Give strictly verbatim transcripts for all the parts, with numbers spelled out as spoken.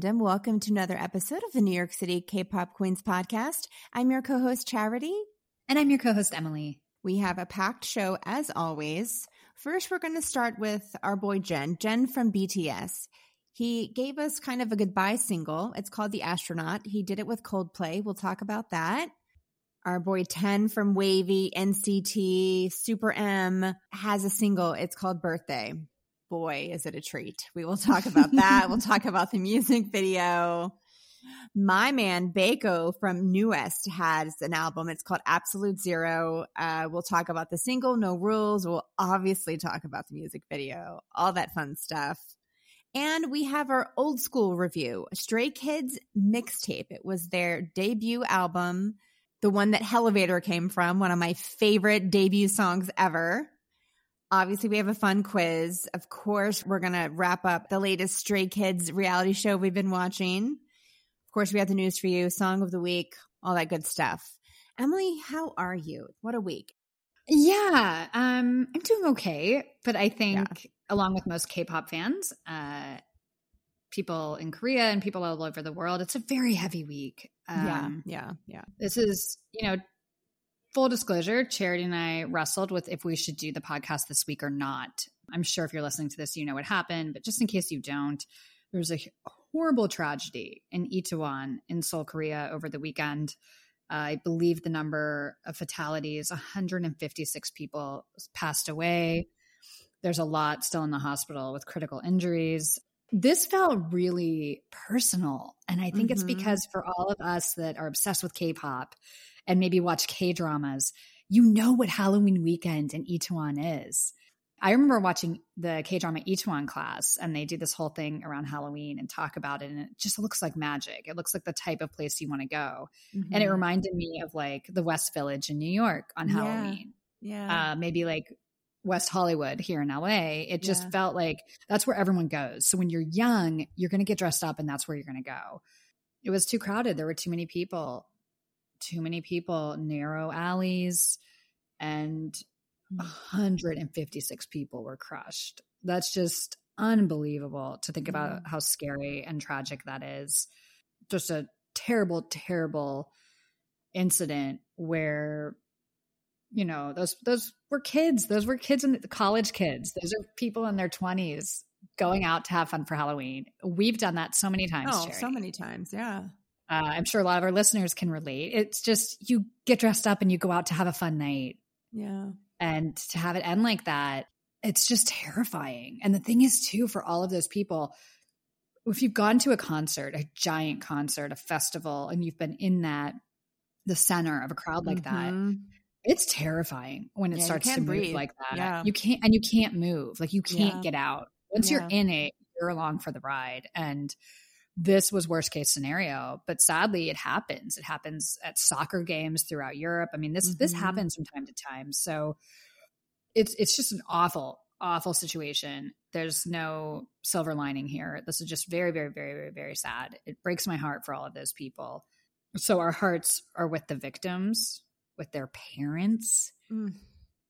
Kingdom, welcome to another episode of the New York City K-Pop Queens Podcast. I'm your co-host, Charity. And I'm your co-host, Emily. We have a packed show, as always. First, we're going to start with our boy Jin, Jin from B T S. He gave us kind of a goodbye single. It's called The Astronaut. He did it with Coldplay. We'll talk about that. Our boy Ten from WayV, N C T, Super M has a single. It's called Birthday. Boy, is it a treat. We will talk about that. We'll talk about the music video. My man Baekho from NU'EST has an album. It's called Absolute Zero. Uh, we'll talk about the single, No Rules. We'll obviously talk about the music video, all that fun stuff. And we have our old school review, Stray Kids Mixtape. It was their debut album, the one that Hellevator came from, one of my favorite debut songs ever. Obviously, we have a fun quiz. Of course, we're going to wrap up the latest Stray Kids reality show we've been watching. Of course, we have the news for you, song of the week, all that good stuff. Emily, how are you? What a week. Yeah, um, I'm doing okay, but I think yeah. along with most K-pop fans, uh, people in Korea and people all over the world, it's a very heavy week. Um, yeah, yeah, yeah. This is, you know, full disclosure, Charity and I wrestled with if we should do the podcast this week or not. I'm sure if you're listening to this, you know what happened, but just in case you don't, there was a horrible tragedy in Itaewon in Seoul, Korea over the weekend. Uh, I believe the number of fatalities, one hundred fifty-six people passed away. There's a lot still in the hospital with critical injuries. This felt really personal, and I think mm-hmm. it's because for all of us that are obsessed with K-pop and maybe watch K-dramas, you know what Halloween weekend in Itaewon is. I remember watching the K-drama Itaewon Class, and they do this whole thing around Halloween and talk about it, and it just looks like magic. It looks like the type of place you want to go. Mm-hmm. And it reminded me of like the West Village in New York on yeah. Halloween. Yeah. Uh, maybe like West Hollywood here in L A. It just yeah. felt like that's where everyone goes. So when you're young, you're going to get dressed up, and that's where you're going to go. It was too crowded. There were too many people. Too many people, narrow alleys, and one hundred fifty-six people were crushed. That's just unbelievable to think about how scary and tragic that is. Just a terrible, terrible incident where, you know, those those were kids. Those were kids and college kids. Those are people in their twenties going out to have fun for Halloween. We've done that so many times, Oh, Charity. So many times, yeah. Uh, I'm sure a lot of our listeners can relate. It's just you get dressed up and you go out to have a fun night. Yeah. And to have it end like that, it's just terrifying. And the thing is, too, for all of those people, if you've gone to a concert, a giant concert, a festival, and you've been in that, the center of a crowd like mm-hmm. that, it's terrifying when it yeah, starts to breathe. Move like that. Yeah. You can't, and you can't move. Like you can't yeah. get out. Once yeah. you're in it, you're along for the ride. And this was worst case scenario, but sadly it happens. It happens at soccer games throughout Europe. I mean, this mm-hmm. this happens from time to time. So it's it's just an awful, awful situation. There's no silver lining here. This is just very, very, very, very, very sad. It breaks my heart for all of those people. So our hearts are with the victims, with their parents, mm.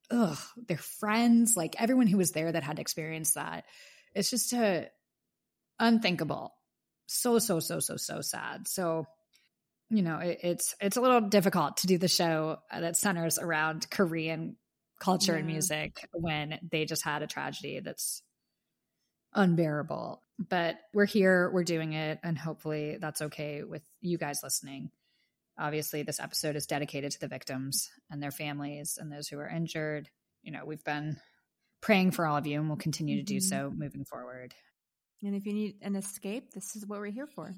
ugh, their friends, like everyone who was there that had experienced that. It's just a unthinkable. So, so, so, so, so sad. So, you know, it, it's it's a little difficult to do the show that centers around Korean culture yeah. and music when they just had a tragedy that's unbearable. But we're here, we're doing it, and hopefully that's okay with you guys listening. Obviously, this episode is dedicated to the victims and their families and those who are injured. You know, we've been praying for all of you, and we'll continue mm-hmm. to do so moving forward. And if you need an escape, this is what we're here for.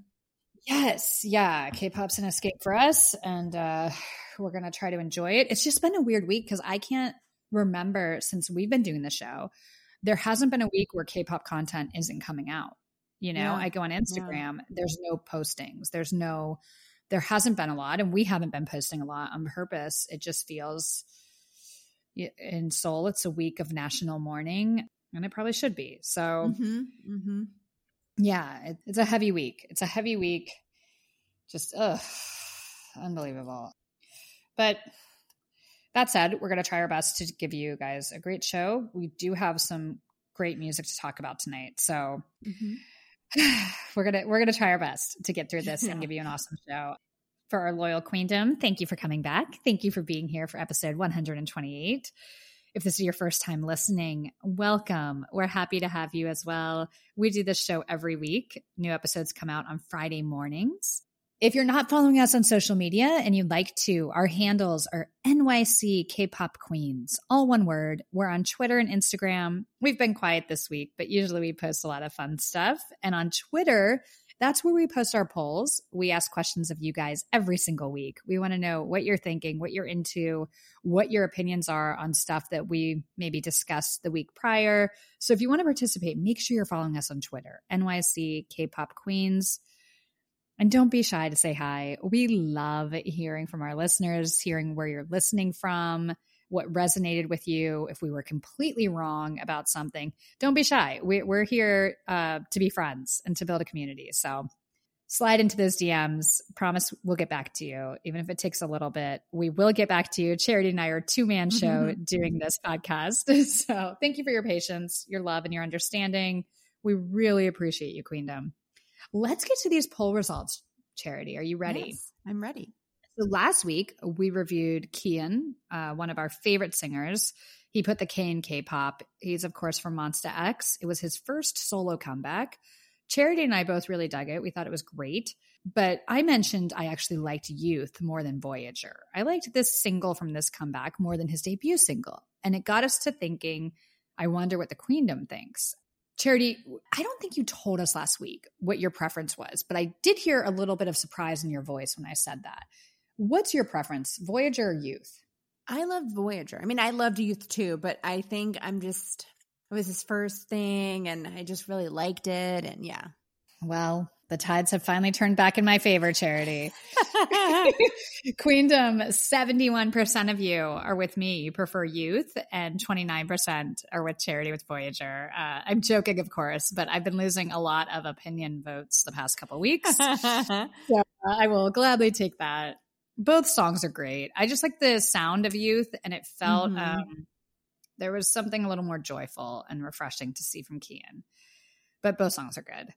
Yes. Yeah. K-pop's an escape for us, and uh, we're going to try to enjoy it. It's just been a weird week because I can't remember since we've been doing the show, there hasn't been a week where K-pop content isn't coming out. You know, yeah. I go on Instagram, yeah. there's no postings. There's no, there hasn't been a lot, and we haven't been posting a lot on purpose. It just feels in Seoul, it's a week of national mourning. And it probably should be. So, mm-hmm, mm-hmm. yeah, it, it's a heavy week. It's a heavy week. Just, ugh, unbelievable. But that said, we're going to try our best to give you guys a great show. We do have some great music to talk about tonight. So mm-hmm. We're gonna we're gonna try our best to get through this yeah. and give you an awesome show. For our loyal queendom, thank you for coming back. Thank you for being here for episode one hundred twenty-eight. If this is your first time listening, welcome. We're happy to have you as well. We do this show every week. New episodes come out on Friday mornings. If you're not following us on social media and you'd like to, our handles are N Y C K-Pop Queens, all one word. We're on Twitter and Instagram. We've been quiet this week, but usually we post a lot of fun stuff. And on Twitter, that's where we post our polls. We ask questions of you guys every single week. We want to know what you're thinking, what you're into, what your opinions are on stuff that we maybe discussed the week prior. So if you want to participate, make sure you're following us on Twitter, N Y C K-Pop Queens. And don't be shy to say hi. We love hearing from our listeners, hearing where you're listening from, what resonated with you. If we were completely wrong about something, don't be shy. We, we're here uh, to be friends and to build a community. So slide into those D Ms. Promise we'll get back to you, even if it takes a little bit. We will get back to you. Charity and I are a two-man show doing this podcast. So thank you for your patience, your love, and your understanding. We really appreciate you, Queendom. Let's get to these poll results, Charity. Are you ready? Yes, I'm ready. So last week, we reviewed Kian, uh, one of our favorite singers. He put the K in K-pop. He's, of course, from Monsta X. It was his first solo comeback. Charity and I both really dug it. We thought it was great. But I mentioned I actually liked Youth more than Voyager. I liked this single from this comeback more than his debut single. And it got us to thinking, I wonder what the Queendom thinks. Charity, I don't think you told us last week what your preference was, but I did hear a little bit of surprise in your voice when I said that. What's your preference, Voyager or Youth? I love Voyager. I mean, I loved Youth too, but I think I'm just, it was his first thing and I just really liked it. And yeah. Well, the tides have finally turned back in my favor, Charity. Queendom, seventy-one percent of you are with me. You prefer Youth, and twenty-nine percent are with Charity with Voyager. Uh, I'm joking, of course, but I've been losing a lot of opinion votes the past couple weeks. So uh, I will gladly take that. Both songs are great. I just like the sound of Youth, and it felt mm-hmm. um, there was something a little more joyful and refreshing to see from Kian. But both songs are good.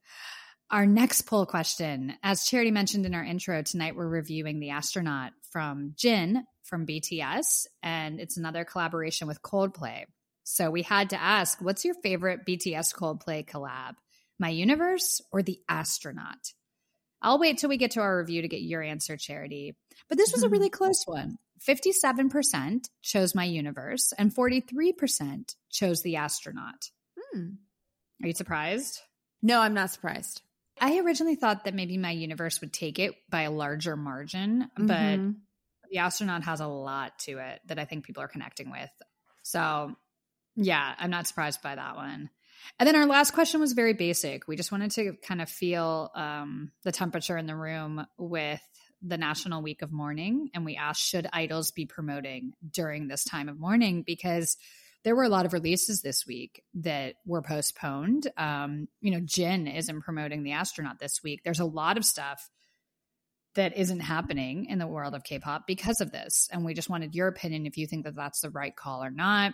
Our next poll question, as Charity mentioned in our intro, tonight we're reviewing The Astronaut from Jin from B T S, and it's another collaboration with Coldplay. So we had to ask, what's your favorite B T S Coldplay collab? My Universe or The Astronaut? I'll wait till we get to our review to get your answer, Charity. But this was a really close one. fifty-seven percent chose My Universe, and forty-three percent chose The Astronaut. Hmm. Are you surprised? No, I'm not surprised. I originally thought that maybe My Universe would take it by a larger margin, but mm-hmm. The Astronaut has a lot to it that I think people are connecting with. So yeah, I'm not surprised by that one. And then our last question was very basic. We just wanted to kind of feel um, the temperature in the room with the National Week of Mourning. And we asked, should idols be promoting during this time of mourning? Because there were a lot of releases this week that were postponed. Um, you know, Jin isn't promoting The Astronaut this week. There's a lot of stuff that isn't happening in the world of K-pop because of this. And we just wanted your opinion if you think that that's the right call or not.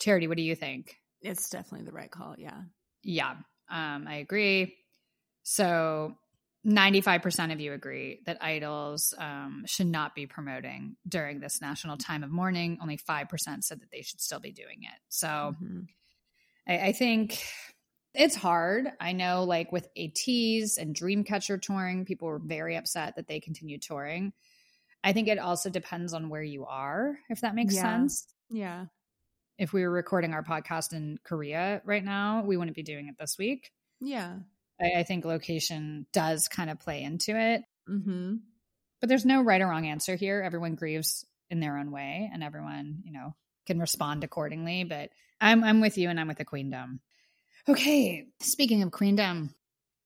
Charity, what do you think? It's definitely the right call, yeah. Yeah, um, I agree. So ninety-five percent of you agree that idols um, should not be promoting during this national time of mourning. Only five percent said that they should still be doing it. So mm-hmm. I, I think it's hard. I know like with ATEEZ and Dreamcatcher touring, people were very upset that they continued touring. I think it also depends on where you are, if that makes yeah. sense. Yeah. If we were recording our podcast in Korea right now, we wouldn't be doing it this week. Yeah. I think location does kind of play into it. Mm-hmm. But there's no right or wrong answer here. Everyone grieves in their own way and everyone, you know, can respond accordingly. But I'm I'm with you and I'm with the Queendom. Okay. Speaking of Queendom,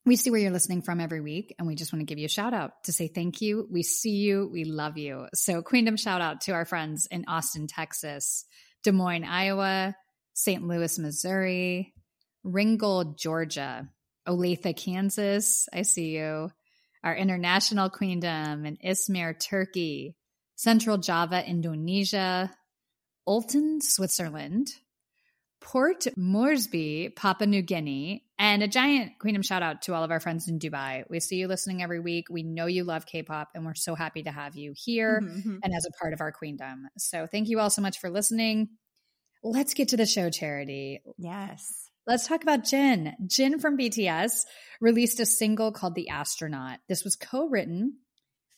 we see where you're listening from every week and we just want to give you a shout out to say thank you. We see you. We love you. So Queendom shout out to our friends in Austin, Texas, Des Moines, Iowa, Saint Louis, Missouri, Ringgold, Georgia, Olathe, Kansas, I see you. Our international Queendom in Izmir, Turkey, Central Java, Indonesia, Olten, Switzerland, Port Moresby, Papua New Guinea, And a giant Queendom shout out to all of our friends in Dubai. We see you listening every week. We know you love K-pop, and we're so happy to have you here mm-hmm. and as a part of our Queendom. So thank you all so much for listening. Let's get to the show, Charity. Yes. Let's talk about Jin. Jin from B T S released a single called The Astronaut. This was co-written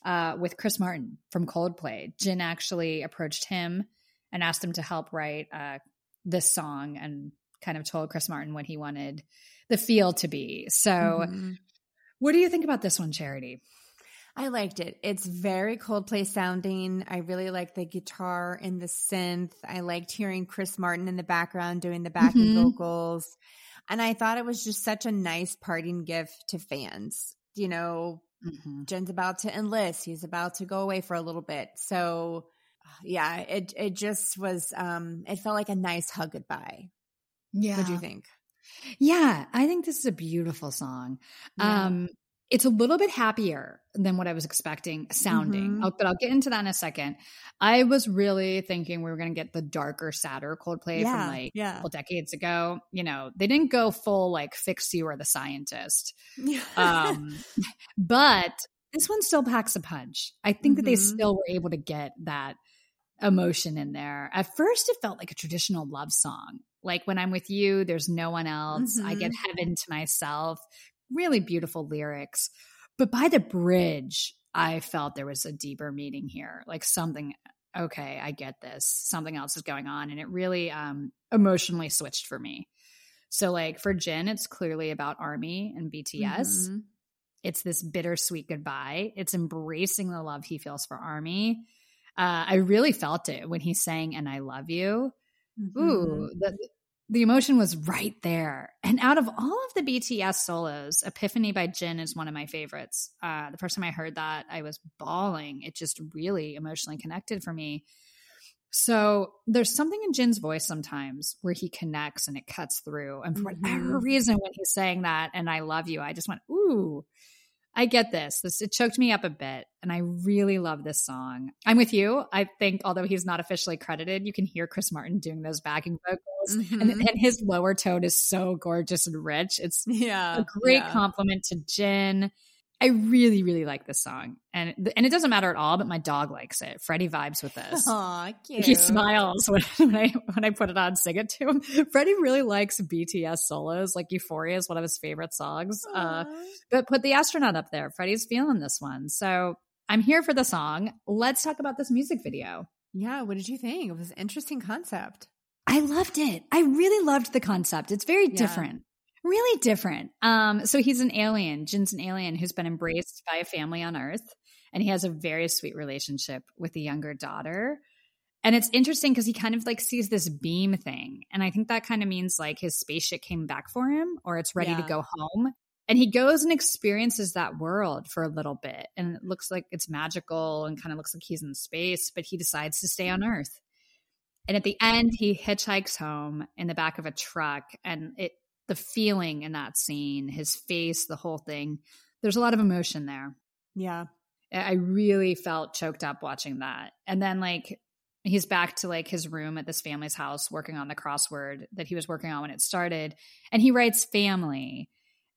uh, with Chris Martin from Coldplay. Jin actually approached him and asked him to help write uh, this song, and kind of told Chris Martin what he wanted the feel to be. So mm-hmm. what do you think about this one, Charity? I liked it. It's very Coldplay sounding. I really like the guitar and the synth. I liked hearing Chris Martin in the background doing the backing mm-hmm. vocals. And I thought it was just such a nice parting gift to fans. You know, mm-hmm. Jin's about to enlist. He's about to go away for a little bit. So yeah, it it just was um, – it felt like a nice hug goodbye. Yeah. What do you think? Yeah, I think this is a beautiful song. Yeah. Um It's a little bit happier than what I was expecting sounding, mm-hmm. I'll, but I'll get into that in a second. I was really thinking we were going to get the darker, sadder Coldplay yeah, from like yeah. a couple decades ago. You know, they didn't go full like Fix You or The Scientist. Yeah. Um, but this one still packs a punch. I think mm-hmm. that they still were able to get that emotion in there. At first, it felt like a traditional love song. Like When I'm With You, There's No One Else. Mm-hmm. I Get Heaven to Myself. Really beautiful lyrics. But by the bridge, I felt there was a deeper meaning here. Like something, okay, I get this. Something else is going on. And it really um, emotionally switched for me. So like for Jin, it's clearly about ARMY and B T S. Mm-hmm. It's this bittersweet goodbye. It's embracing the love he feels for ARMY. Uh, I really felt it when he sang And I Love You. Mm-hmm. Ooh, the The emotion was right there. And out of all of the B T S solos, Epiphany by Jin is one of my favorites. Uh, the first time I heard that, I was bawling. It just really emotionally connected for me. So there's something in Jin's voice sometimes where he connects and it cuts through. And for whatever reason, when he's saying that, And I Love You, I just went, ooh, I get this. This it choked me up a bit. And I really love this song. I'm With You. I think, although he's not officially credited, you can hear Chris Martin doing those backing vocals. Mm-hmm. And, and his lower tone is so gorgeous and rich. It's yeah, a great yeah. compliment to Jin. I really, really like this song. And and it doesn't matter at all, but my dog likes it. Freddie vibes with this. Aw, cute. He smiles when, when, I, when I put it on, sing it to him. Freddie really likes B T S solos. Like Euphoria is one of his favorite songs. Uh, but put The Astronaut up there. Freddie's feeling this one. So I'm here for the song. Let's talk about this music video. Yeah, what did you think? It was an interesting concept. I loved it. I really loved the concept. It's very yeah. different. Really different. Um, so he's an alien. Jin's an alien who's been embraced by a family on Earth, and he has a very sweet relationship with a younger daughter. And it's interesting because he kind of like sees this beam thing. And I think that kind of means like his spaceship came back for him, or it's ready yeah. to go home. And he goes and experiences that world for a little bit. And it looks like it's magical and kind of looks like he's in space, but he decides to stay on Earth. And at the end, he hitchhikes home in the back of a truck, and it the feeling in that scene, his face, the whole thing, there's a lot of emotion there. Yeah. I really felt choked up watching that. And then like he's back to like his room at this family's house working on the crossword that he was working on when it started. And he writes family.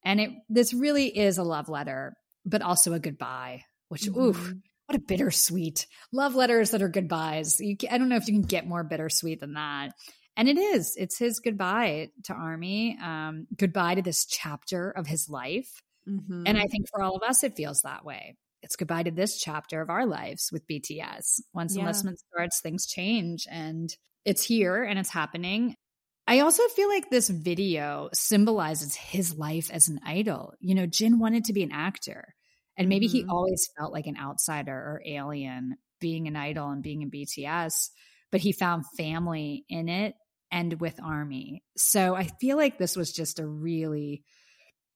And it this really is a love letter, but also a goodbye, which mm-hmm. oof, what a bittersweet love letters that are goodbyes. You, I don't know if you can get more bittersweet than that. And it is. It's his goodbye to ARMY, um, goodbye to this chapter of his life. Mm-hmm. And I think for all of us, it feels that way. It's goodbye to this chapter of our lives with B T S. Once yeah. enlistment starts, things change, and it's here and it's happening. I also feel like this video symbolizes his life as an idol. You know, Jin wanted to be an actor, and maybe mm-hmm. he always felt like an outsider or alien being an idol and being in B T S, but he found family in it. And with ARMY. So I feel like this was just a really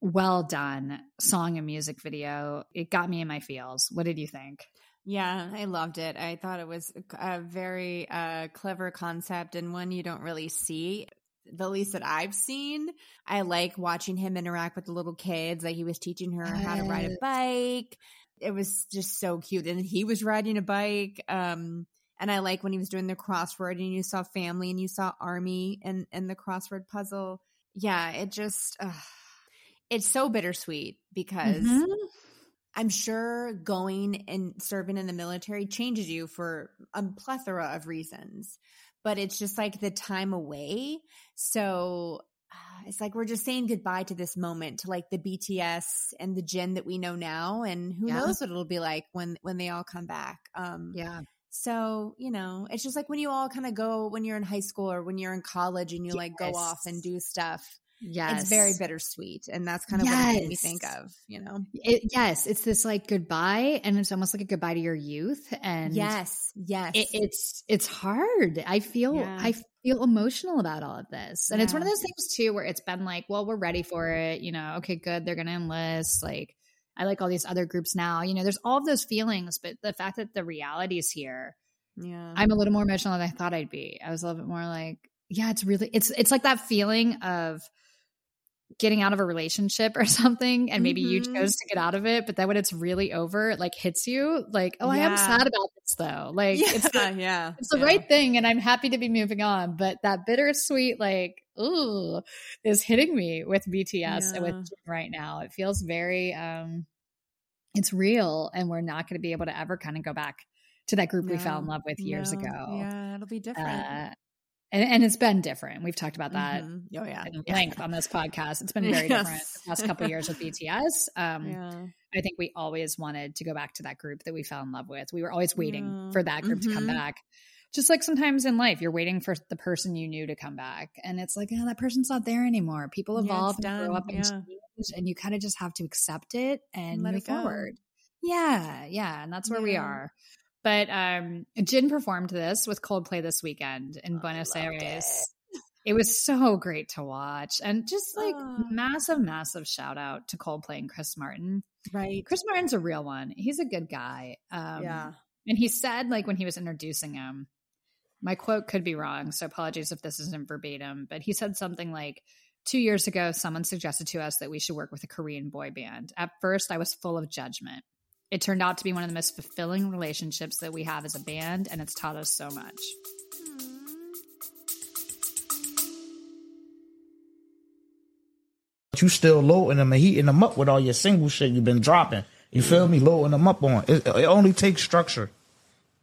well done song and music video. It got me in my feels. What did you think? Yeah, I loved it. I thought it was a very uh, clever concept, and one you don't really see, the least that I've seen. I like watching him interact with the little kids. Like he was teaching her how to ride a bike. It was just so cute. And he was riding a bike. Um, And I like when he was doing the crossword and you saw family and you saw ARMY and, and the crossword puzzle. Yeah, it just, uh, it's so bittersweet because mm-hmm. I'm sure going and serving in the military changes you for a plethora of reasons, but it's just like the time away. So uh, it's like we're just saying goodbye to this moment, to like the B T S and the Jin that we know now, and who yeah. knows what it'll be like when when they all come back. Um, yeah. So, you know, it's just like when you all kind of go when you're in high school or when you're in college and you yes. like go off and do stuff. Yes. It's very bittersweet. And that's kind of yes. what it made me think of, you know? It, yes. It's this like goodbye, and it's almost like a goodbye to your youth. And yes, yes. It, it's, it's hard. I feel, yeah. I feel emotional about all of this. And yeah. it's one of those things too, where it's been like, well, we're ready for it. You know, okay, good. They're going to enlist. Like, I like all these other groups now, you know, there's all of those feelings, but the fact that the reality is here, yeah, I'm a little more emotional than I thought I'd be. I was a little bit more like, yeah, it's really, it's, it's like that feeling of getting out of a relationship or something, and maybe mm-hmm. you chose to get out of it, but then when it's really over, it like hits you like, oh, yeah. I am sad about this though. Like yeah, it's the, yeah, it's the yeah. right thing, and I'm happy to be moving on, but that bittersweet like, ooh, is hitting me with B T S yeah. and with Jin right now. It feels very um it's real, and we're not going to be able to ever kind of go back to that group no, we fell in love with years no, ago. Yeah, it'll be different. Uh, And, and it's been different. We've talked about that mm-hmm. oh, yeah. in length yeah. on this podcast. It's been very yes. different the last couple of years with B T S. Um, yeah. I think we always wanted to go back to that group that we fell in love with. We were always waiting yeah. for that group mm-hmm. to come back. Just like sometimes in life, you're waiting for the person you knew to come back. And it's like, oh, that person's not there anymore. People evolve yeah, and grow up yeah. and change. And you kind of just have to accept it and let move it forward. Yeah. Yeah. And that's where yeah. we are. But um, Jin performed this with Coldplay this weekend in oh, Buenos Aires. It. it was so great to watch. And just like oh. massive, massive shout out to Coldplay and Chris Martin. Right. Chris Martin's a real one. He's a good guy. Um, yeah. And he said, like, when he was introducing him, my quote could be wrong, so apologies if this isn't verbatim, but he said something like, two years ago, someone suggested to us that we should work with a Korean boy band. At first, I was full of judgment. It turned out to be one of the most fulfilling relationships that we have as a band, and it's taught us so much. You still loading them and heating them up with all your single shit you've been dropping. You feel me? Loading them up on. It, it only takes structure.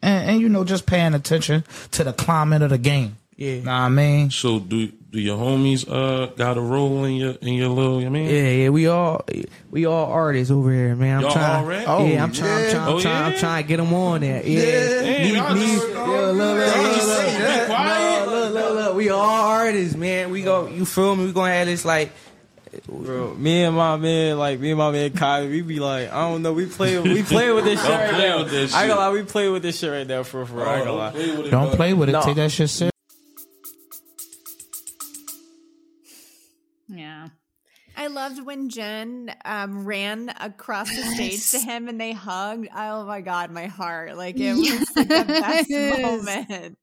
And, and, you know, just paying attention to the climate of the game. Yeah. Nah, I mean. So do do your homies uh got a role in your in your little? You know what I mean? Yeah, yeah. We all we all artists over here, man. I'm Y'all trying, already? Oh, yeah. I'm trying, yeah. I'm trying, I'm oh, trying, yeah? I'm trying to get them on there. Yeah, yeah. Hey, need, need, look, look, look, look, look, look. We all artists, man. We go. You feel me? We gonna have this like. Bro, me and my man, like me and my man Kyle, we be like, I don't know, we play, we play with this shit right now. Shit. I ain't gonna lie, we play with this shit right now for for. Oh, I ain't gonna lie. Play with it, don't bro. Play with it. No. Take that shit serious. Yeah, I loved when Jin um, ran across the stage to him and they hugged. Oh my god, my heart! Like it yes. was like the best moment.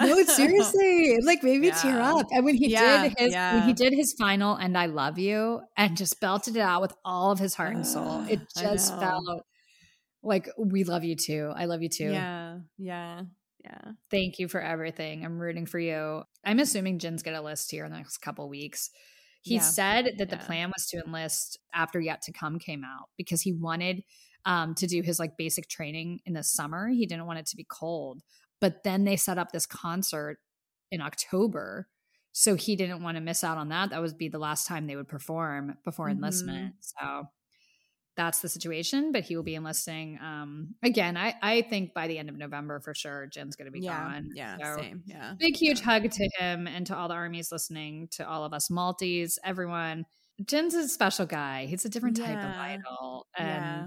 No, seriously, it like made me yeah. tear up. And when he yeah, did his yeah. when he did his final "And I Love You" and just belted it out with all of his heart and soul, it just felt like we love you too. I love you too. Yeah, yeah, yeah. Thank you for everything. I'm rooting for you. I'm assuming Jin's gonna enlist here in the next couple weeks. He yeah. said that the yeah. plan was to enlist after Yet to Come came out because he wanted um, to do his like basic training in the summer. He didn't want it to be cold, but then they set up this concert in October. So he didn't want to miss out on that. That would be the last time they would perform before mm-hmm. enlistment. So that's the situation, but he will be enlisting. Um, again, I, I think by the end of November for sure, Jin's going to be yeah, gone. Yeah, so, same. Yeah, big, huge yeah. hug to him and to all the armies listening, to all of us Maltese, everyone. Jin's a special guy. He's a different type yeah. of idol. And yeah.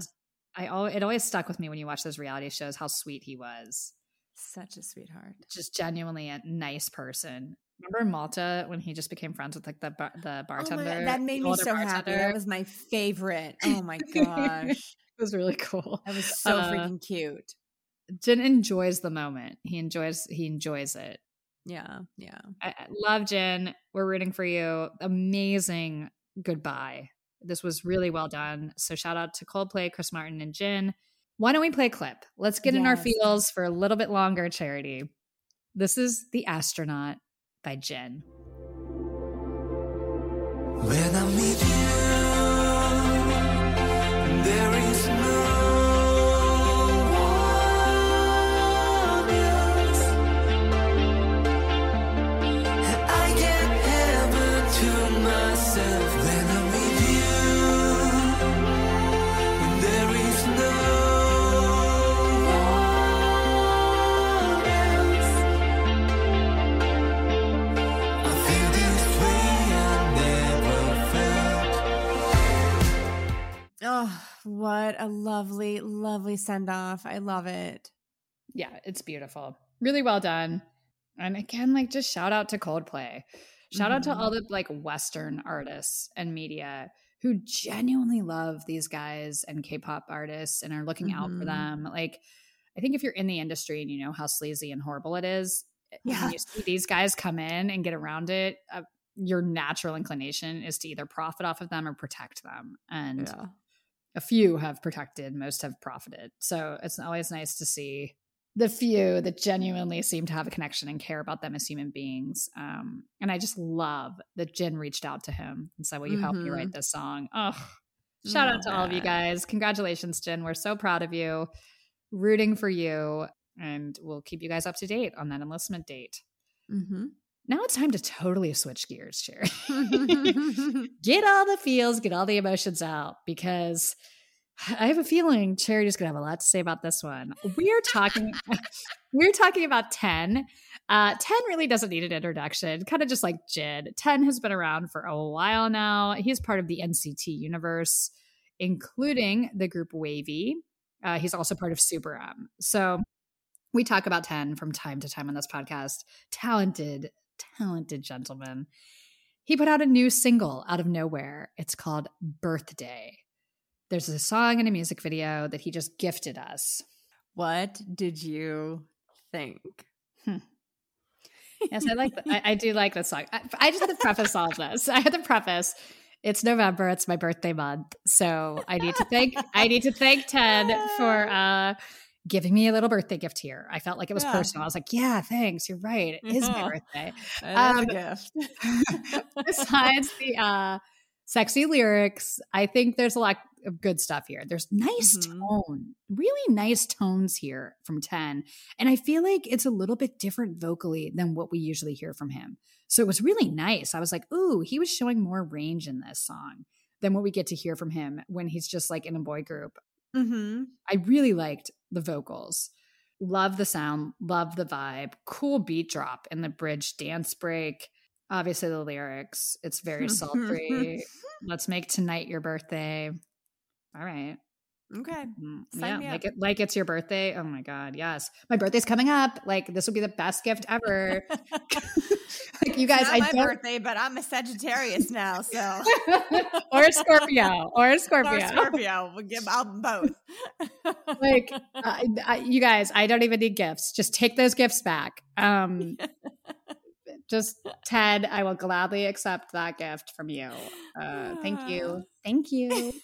I al- it always stuck with me when you watch those reality shows, how sweet he was. Such a sweetheart. Just genuinely a nice person. Remember Malta when he just became friends with like the bar- the bartender? Oh my, that made me so bartender. happy. That was my favorite. Oh my gosh. It was really cool. That was so uh, freaking cute. Jin enjoys the moment. He enjoys he enjoys it. Yeah. Yeah. I, I love Jin. We're rooting for you. Amazing goodbye. This was really well done. So shout out to Coldplay, Chris Martin, and Jin. Why don't we play a clip? Let's get yes. in our feels for a little bit longer, Charity. This is The Astronaut by Jin. When I'm with you a lovely, lovely send-off. I love it. Yeah, it's beautiful. Really well done. And again, like, just shout out to Coldplay. Shout mm-hmm. out to all the like Western artists and media who genuinely love these guys and K-pop artists and are looking mm-hmm. out for them. Like, I think if you're in the industry and you know how sleazy and horrible it is, yeah. when you see these guys come in and get around it, uh, your natural inclination is to either profit off of them or protect them. And yeah. a few have protected, most have profited. So it's always nice to see the few that genuinely seem to have a connection and care about them as human beings. Um, and I just love that Jin reached out to him and said, will you mm-hmm. help me write this song? Oh, shout love out to that. All of you guys. Congratulations, Jin. We're so proud of you. Rooting for you. And we'll keep you guys up to date on that enlistment date. Mm-hmm. Now it's time to totally switch gears, Sherry. Get all the feels, get all the emotions out, because I have a feeling Charity's going to have a lot to say about this one. We're talking we're talking about Ten. Uh, Ten really doesn't need an introduction, kind of just like Jin. Ten has been around for a while now. He's part of the N C T universe, including the group WayV. Uh, he's also part of Super M. So we talk about Ten from time to time on this podcast. Talented, talented gentleman. He put out a new single out of nowhere. It's called Birthday. There's a song and a music video that he just gifted us. What did you think? Hmm. Yes, I like. The, I, I do like this song. I, I just had to preface all of this. I had to preface. It's November. It's my birthday month, so I need to thank. I need to thank Ted for uh, giving me a little birthday gift here. I felt like it was yeah. personal. I was like, "Yeah, thanks. You're right. It is my birthday." Um, is a gift. Besides the uh, sexy lyrics, I think there's a lot of good stuff here. There's nice mm-hmm. tone, really nice tones here from Ten. And I feel like it's a little bit different vocally than what we usually hear from him. So it was really nice. I was like, ooh, he was showing more range in this song than what we get to hear from him when he's just like in a boy group. Mm-hmm. I really liked the vocals. Love the sound, love the vibe. Cool beat drop in the bridge dance break. Obviously the lyrics, it's very sultry. Let's make tonight your birthday. All right. Okay. Sign yeah. Like, it, like it's your birthday. Oh my God. Yes. My birthday's coming up. Like this will be the best gift ever. Like you guys, it's not I my don't... birthday, but I'm a Sagittarius now. So, or a Scorpio or a Scorpio, or a Scorpio. We'll give out both. Like uh, I, you guys, I don't even need gifts. Just take those gifts back. Um, Just Ted, I will gladly accept that gift from you. Uh, thank you. Thank you.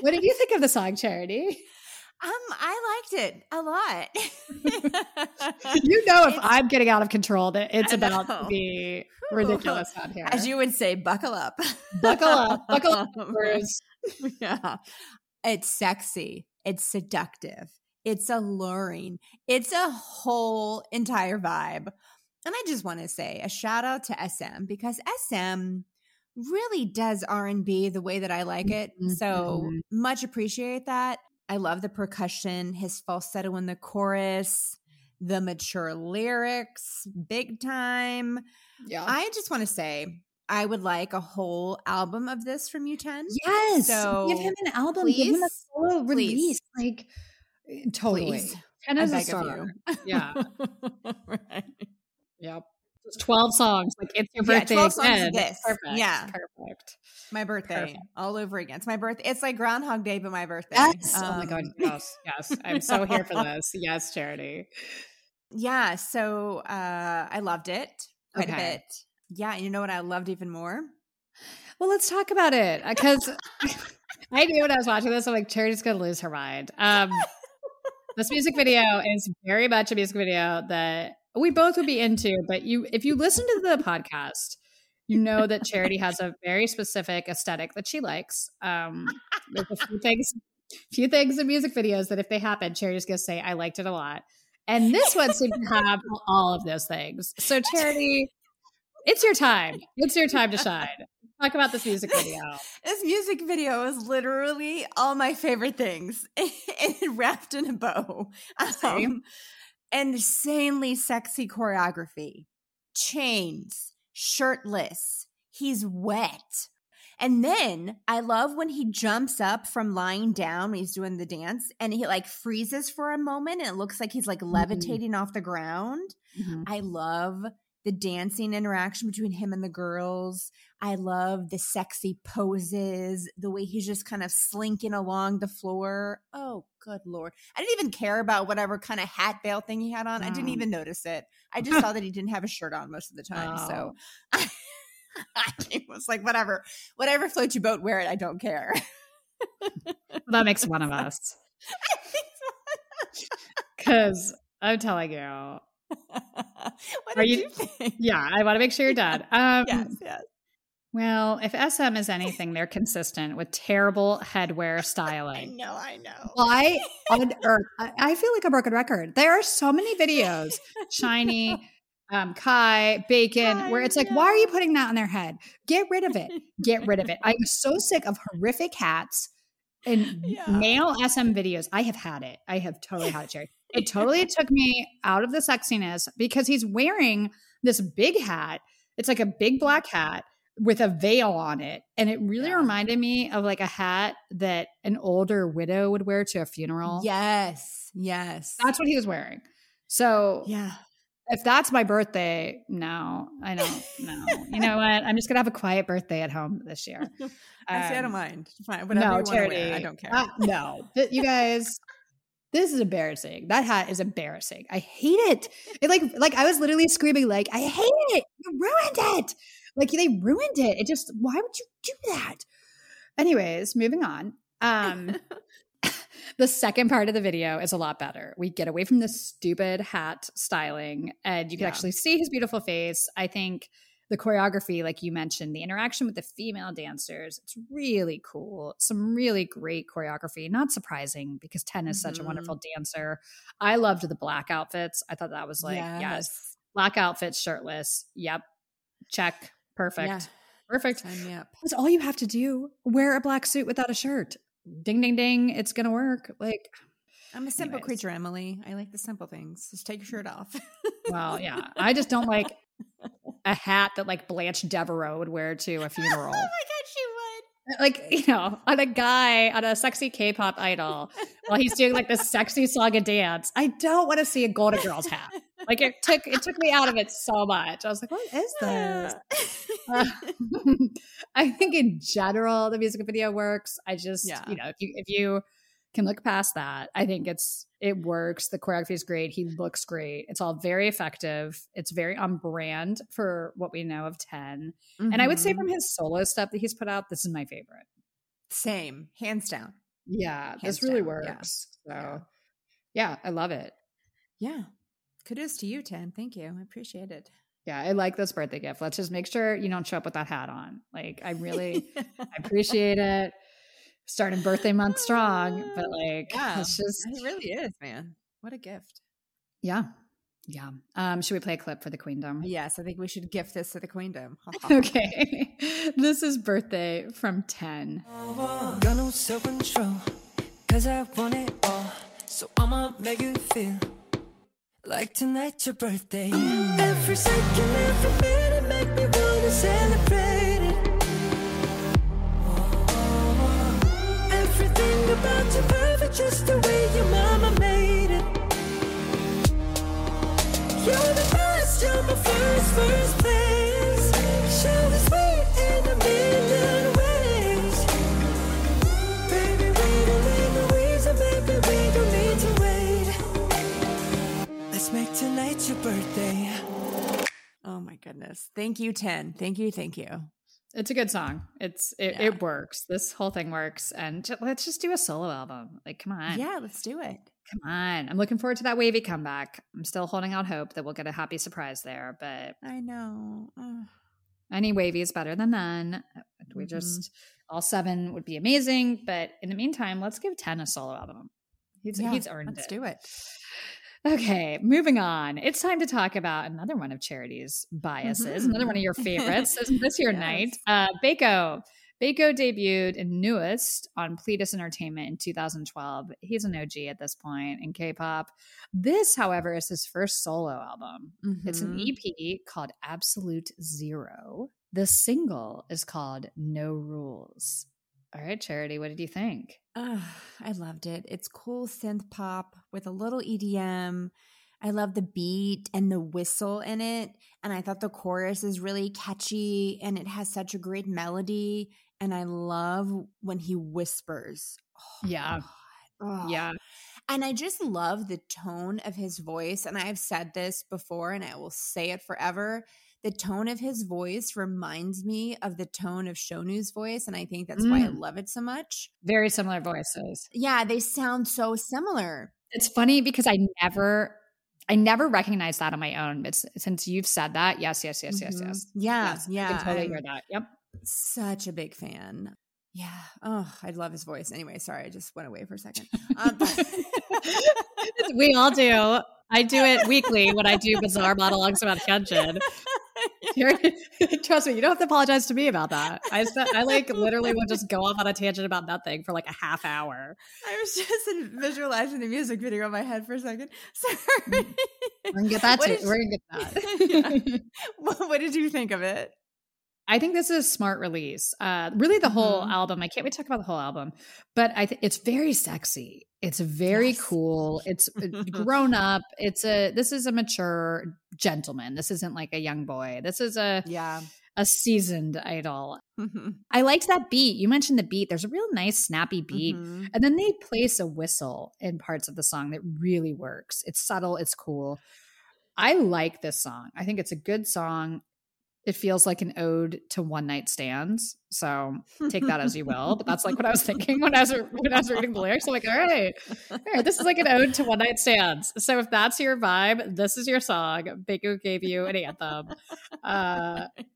What did you think of the song, Charity? Um, I liked it a lot. You know, if it's, I'm getting out of control, that it's about to be ridiculous out here. As you would say, buckle up. Buckle up. Buckle up. Yeah. It's sexy. It's seductive. It's alluring. It's a whole entire vibe. And I just want to say a shout out to S M, because S M really does R and B the way that I like it. Mm-hmm. So much appreciate that. I love the percussion, his falsetto in the chorus, the mature lyrics, big time. Yeah. I just want to say I would like a whole album of this from you, Ten. Yes. So give him an album. Please, give him a solo release. Like totally. Please. Ten is a star. Yeah. Right. Yep. It's twelve songs. Like it's your birthday. Yeah, twelve songs again. Of this. Perfect. Yeah. Perfect. My birthday. Perfect. All over again. It's my birthday. It's like Groundhog Day, but my birthday. Yes. Um, oh my God. Yes. Yes. I'm so here for this. Yes, Charity. Yeah. So uh, I loved it quite okay. a bit. Yeah. And you know what I loved even more? Well, let's talk about it. Because I knew when I was watching this, I'm like, Charity's going to lose her mind. Um, this music video is very much a music video that we both would be into, but you, if you listen to the podcast, you know that Charity has a very specific aesthetic that she likes. Um, there's a few things, few things in music videos that if they happen, Charity's going to say, I liked it a lot. And this one seems to have all of those things. So Charity, it's your time. It's your time to shine. Talk about this music video. This music video is literally all my favorite things wrapped in a bow. Um, Insanely sexy choreography, chains, shirtless, he's wet. And then I love when he jumps up from lying down when he's doing the dance and he like freezes for a moment and it looks like he's like levitating mm-hmm. off the ground. Mm-hmm. I love the dancing interaction between him and the girls. I love the sexy poses, the way he's just kind of slinking along the floor. Oh, good Lord. I didn't even care about whatever kind of hat veil thing he had on. Oh. I didn't even notice it. I just saw that he didn't have a shirt on most of the time. Oh. So I, I was like, whatever. Whatever floats your boat, wear it. I don't care. Well, that makes one of us. I think so. Because I'm telling you. What are you, you yeah, I want to make sure you're done. Um, yes, yes. Well, if S M is anything, they're consistent with terrible headwear styling. I know, I know. Why on earth? I, I feel like a broken record. There are so many videos, Shiny, um, Kai, Bacon, I where it's like, know. Why are you putting that on their head? Get rid of it. Get rid of it. I'm so sick of horrific hats and yeah. male S M videos. I have had it. I have totally had it, Jerry. It totally took me out of the sexiness because he's wearing this big hat. It's like a big black hat with a veil on it. And it really yeah. reminded me of like a hat that an older widow would wear to a funeral. Yes. Yes. That's what he was wearing. So yeah, if that's my birthday, no, I don't know. You know what? I'm just going to have a quiet birthday at home this year. Um, I say I don't mind. Fine. Whatever no, you Charity, wear, I don't care. Uh, no, but you guys... This is embarrassing. That hat is embarrassing. I hate it. It like, like I was literally screaming, like, I hate it. You ruined it. Like they ruined it. It just, why would you do that? Anyways, moving on. Um, the second part of the video is a lot better. We get away from the stupid hat styling and you can yeah. actually see his beautiful face. I think the choreography, like you mentioned, the interaction with the female dancers, it's really cool. Some really great choreography. Not surprising because Ten is such mm-hmm. a wonderful dancer. I loved the black outfits. I thought that was like, yes. yes. Black outfits, shirtless. Yep. Check. Perfect. Yeah. Perfect. Yep. That's all you have to do. Wear a black suit without a shirt. Ding, ding, ding. It's going to work. Like I'm a simple anyways. creature, Emily. I like the simple things. Just take your shirt off. Well, yeah. I just don't like... a hat that like Blanche Devereaux would wear to a funeral. Oh my God, she would. Like, you know, on a guy, on a sexy K-pop idol while he's doing like this sexy song and dance. I don't want to see a Golden Girls hat. Like it took, it took me out of it so much. I was like, what is this? Uh, I think in general, the music video works. I just, yeah. you know, if you, if you can look past that, I think it's, it works. The choreography is great. He looks great. It's all very effective. It's very on brand for what we know of Ten. Mm-hmm. And I would say from his solo stuff that he's put out, this is my favorite. Same. Hands down. Yeah. Hands this really down. works. Yeah. So yeah. yeah, I love it. Yeah. Kudos to you, Ten. Thank you. I appreciate it. Yeah, I like this birthday gift. Let's just make sure you don't show up with that hat on. Like, I really I appreciate it. Starting birthday month strong, but like, yeah, it's just, it really is, man. What a gift. Yeah. Yeah. Um, should we play a clip for the Queendom? Yes. I think we should gift this to the Queendom. Okay. This is Birthday from Ten. Got no self-control, cause I want it all. So I'ma make you feel like tonight's your birthday. Mm. Every second, every minute, make me wanna celebrate it. About your perfect, just the way your mama made it. You're the best, you're my first, first place. Show this way in a million ways. Baby, we don't need no reason, baby, we don't need to wait. Let's make tonight your birthday. Oh my goodness. Thank you, Ten. Thank you, thank you. It's a good song. It's it, yeah. it works. This whole thing works. And j- let's just do a solo album. Like, come on. Yeah, let's do it. Come on. I'm looking forward to that WayV comeback. I'm still holding out hope that we'll get a happy surprise there. But I know. Ugh. Any WayV is better than none. We mm-hmm. just all seven would be amazing. But in the meantime, let's give Ten a solo album. He's yeah, he's earned let's it. Let's do it. Okay, moving on. It's time to talk about another one of Charity's biases, mm-hmm. another one of your favorites this year yes. night. Uh, Baekho. Baekho debuted in NU'EST on Pledis Entertainment in two thousand twelve. He's an O G at this point in K-pop. This, however, is his first solo album. Mm-hmm. It's an E P called Absolute Zero. The single is called No Rules. All right, Charity, what did you think? Oh, I loved it. It's cool synth pop with a little E D M. I love the beat and the whistle in it. And I thought the chorus is really catchy and it has such a great melody. And I love when he whispers. Oh, yeah. Oh. Yeah. And I just love the tone of his voice. And I've said this before and I will say it forever. The tone of his voice reminds me of the tone of Shonu's voice, and I think that's mm. why I love it so much. Very similar voices. Yeah, they sound so similar. It's funny because I never I never recognized that on my own. But since you've said that, yes, yes, yes, mm-hmm. yes, yes. Yeah, yes, yeah. I can totally I'm hear that. Yep. Such a big fan. Yeah. Oh, I love his voice. Anyway, sorry, I just went away for a second. Um, we all do. I do it weekly when I do bizarre monologues about Hyunjin. Trust me, you don't have to apologize to me about that. I said, I like literally will just go off on a tangent about nothing for like a half hour. I was just visualizing the music video in my head for a second. Sorry. We're gonna get that. Too. We're gonna get that. Yeah. what, what did you think of it? I think this is a smart release. Uh, really, the whole mm-hmm. album. I can't wait to talk about the whole album, but I think it's very sexy. It's very yes. cool. It's grown up. It's a. This is a mature gentleman. This isn't like a young boy. This is a yeah. a seasoned idol. Mm-hmm. I liked that beat. You mentioned the beat. There's a real nice snappy beat, mm-hmm. and then they place a whistle in parts of the song that really works. It's subtle. It's cool. I like this song. I think it's a good song. It feels like an ode to one night stands. So take that as you will. But that's like what I was thinking when I was, when I was reading the lyrics. I'm like, all right, all right, this is like an ode to one night stands. So if that's your vibe, this is your song. Baekho gave you an anthem. Uh, it,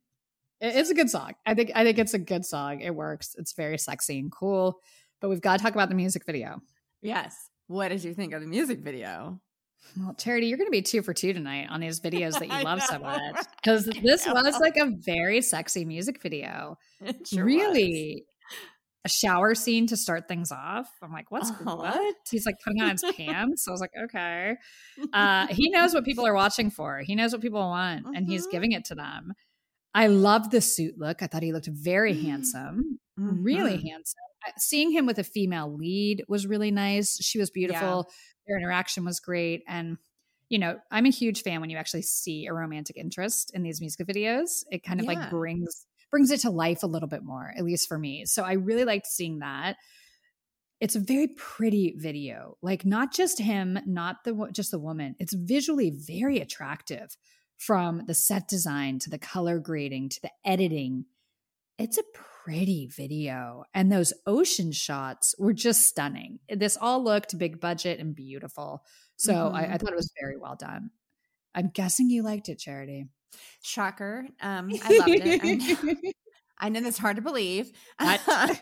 it's a good song. I think, I think it's a good song. It works. It's very sexy and cool, but we've got to talk about the music video. Yes. What did you think of the music video? Well, Charity, you're going to be two for two tonight on these videos that you love know, so much because this was like a very sexy music video. It sure really, was. A shower scene to start things off. I'm like, what's uh-huh. what? He's like putting on his pants. So I was like, okay. Uh, he knows what people are watching for. He knows what people want, mm-hmm. and he's giving it to them. I love the suit look. I thought he looked very mm-hmm. handsome, mm-hmm. really handsome. Seeing him with a female lead was really nice. She was beautiful. Yeah. Their interaction was great. And, you know, I'm a huge fan when you actually see a romantic interest in these music videos. It kind of yeah. like brings brings it to life a little bit more, at least for me. So I really liked seeing that. It's a very pretty video, like not just him, not the just the woman. It's visually very attractive from the set design to the color grading to the editing. It's a pretty video. And those ocean shots were just stunning. This all looked big budget and beautiful. So mm-hmm. I, I thought it was very well done. I'm guessing you liked it, Charity. Shocker. Um, I loved it. I know, I know that's hard to believe. But,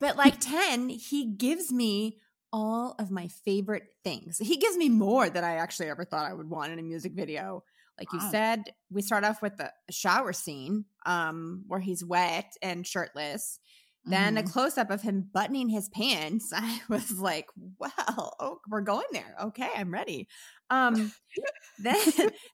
but like ten, he gives me all of my favorite things. He gives me more than I actually ever thought I would want in a music video. Like you wow. said, we start off with a shower scene um, where he's wet and shirtless. Mm-hmm. Then a close-up of him buttoning his pants. I was like, wow, oh, we're going there. Okay, I'm ready. Um, then,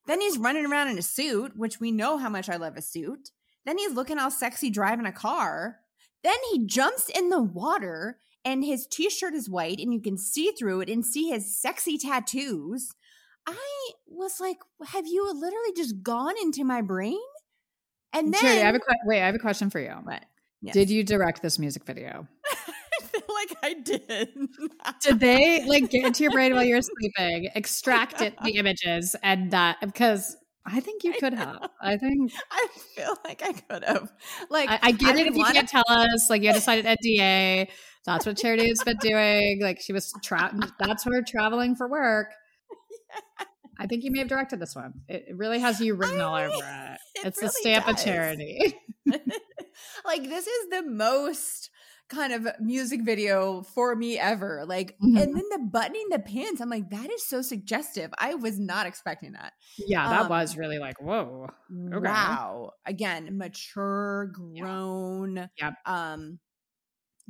then he's running around in a suit, which we know how much I love a suit. Then he's looking all sexy driving a car. Then he jumps in the water, and his T-shirt is white, and you can see through it and see his sexy tattoos. I was like, have you literally just gone into my brain? And then Charity, I have a que- wait, I have a question for you. What? Yes. Did you direct this music video? I feel like I did. Did they like get into your brain while you were sleeping, extract it, the images and that? Because I think you could I have. I think I feel like I could have. Like I, I get I it if you can't to- tell us. Like you had to sign an N D A. That's what Charity has been doing. Like she was tra- that's her traveling for work. I think you may have directed this one. It really has you written I, all over it. it it's really the stamp does. Of charity. Like this is the most kind of music video for me ever. Like, mm-hmm. and then the buttoning the pants. I'm like, that is so suggestive. I was not expecting that. Yeah, that um, was really like, whoa. Okay. Wow. Again, mature, grown. Yeah. Yep. Um,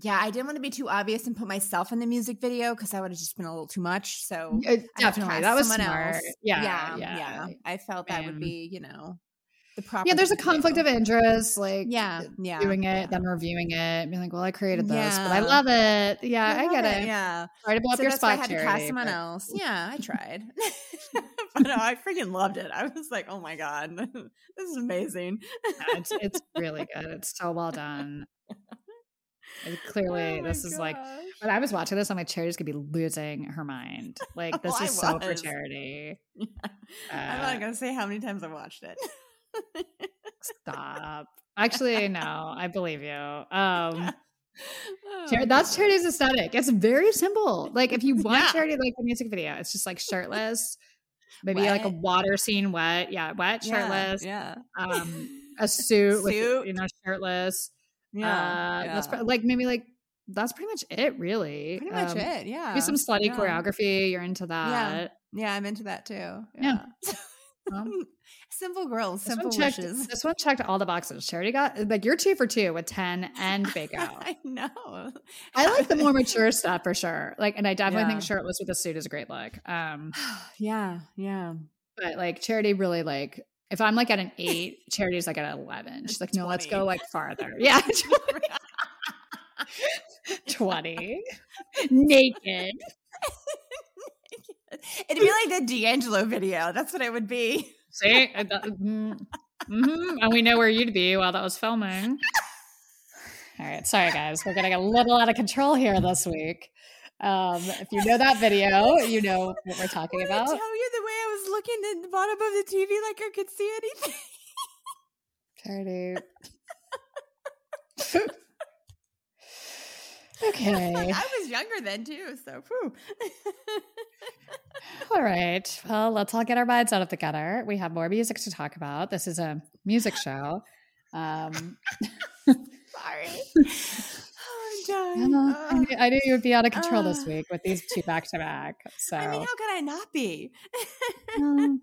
Yeah, I didn't want to be too obvious and put myself in the music video because I would have just been a little too much. So it, definitely, that was smart. Yeah, yeah, yeah, yeah. I felt that um, would be, you know, the proper. Yeah, there's a conflict of interest, like yeah, yeah, doing it, yeah. them reviewing it, being like, well, I created this, yeah. but I love it. Yeah, I, I get it. it. Yeah, try to blow so up your spot. I had charity, to cast someone but- else. Yeah, I tried, but no, I freaking loved it. I was like, oh my god, this is amazing. Yeah, it's, it's really good. It's so well done. And clearly, oh this gosh. is like when I was watching this, I'm like, Charity's gonna be losing her mind. Like, this oh, is so for Charity. Yeah. Uh, I'm not gonna say how many times I watched it. Stop. Actually, no, I believe you. Um, oh, Char- that's Charity's aesthetic. It's very simple. Like, if you want yeah. Charity, like the music video, it's just like shirtless, maybe wet. like a water scene, wet, yeah, wet, shirtless, yeah, yeah. Um, a suit, suit. with, you know, shirtless. Yeah, uh, yeah. That's pr- like maybe like that's pretty much it, really. Pretty um, much it, yeah. Maybe some slutty yeah. choreography. You're into that. Yeah, yeah, I'm into that too. Yeah. yeah. Um, simple girls, simple this checked, wishes. This one checked all the boxes. Charity got like you're two for two with Ten and Baekho. I know. I like the more mature stuff for sure. Like, and I definitely yeah. think shirtless with a suit is a great look. Um, yeah, yeah. But like Charity really like. If I'm like at an eight, Charity's like at an eleven. She's like, no, twenty. Let's go like farther. Yeah. twenty. Naked. It'd be like the D'Angelo video. That's what it would be. See? I thought, mm-hmm. And we know where you'd be while that was filming. All right. Sorry, guys. We're getting a little out of control here this week. Um, if you know that video, you know what we're talking what about. Looking at the bottom of the T V like I could see anything. Charity. Okay. I was younger then too, so phew. All right. Well, let's all get our minds out of the gutter. We have more music to talk about. This is a music show. Um, Sorry. I, I knew you would be out of control uh, this week with these two back to back. So I mean, how could I not be? um,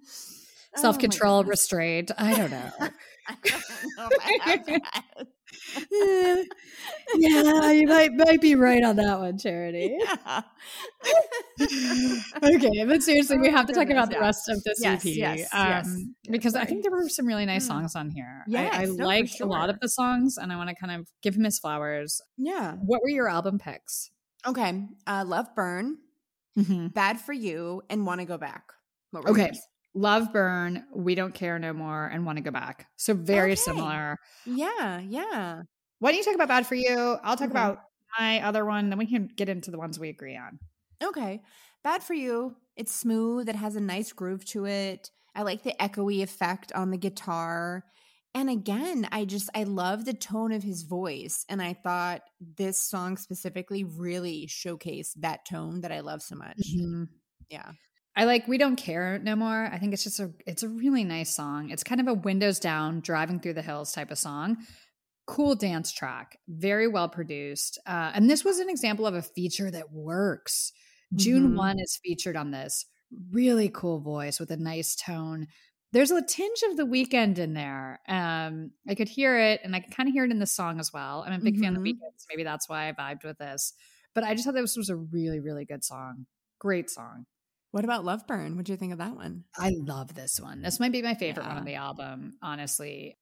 self-control, oh restraint. I don't know. I don't know about that. Yeah, you might might be right on that one, Charity. Yeah. Okay, but seriously, we have to talk about the rest of this yes, E P yes, um, yes. because Sorry. I think there were some really nice songs on here. Yes, I, I no, liked sure. a lot of the songs, and I want to kind of give him his flowers. Yeah. What were your album picks? Okay, uh, Love Burn, mm-hmm. Bad for You, and Want to Go Back. What were okay. yours? Love Burn, We Don't Care No More, and Want to Go Back. So very okay. similar. Yeah, yeah. Why don't you talk about Bad for You? I'll talk mm-hmm. about my other one, then we can get into the ones we agree on. Okay. Bad for You. It's smooth. It has a nice groove to it. I like the echoey effect on the guitar. And again, I just, I love the tone of his voice. And I thought this song specifically really showcased that tone that I love so much. Mm-hmm. Yeah. I like We Don't Care No More. I think it's just a, it's a really nice song. It's kind of a windows down, driving through the hills type of song. Cool dance track. Very well produced. Uh, and this was an example of a feature that works. June Won mm-hmm. is featured on this. Really cool voice with a nice tone. There's a tinge of The Weeknd in there. Um, I could hear it, and I could kind of hear it in the song as well. I'm a big mm-hmm. fan of The Weeknd, so maybe that's why I vibed with this. But I just thought this was a really, really good song. Great song. What about Love Burn? What do you think of that one? I love this one. This might be my favorite yeah. one on the album, honestly.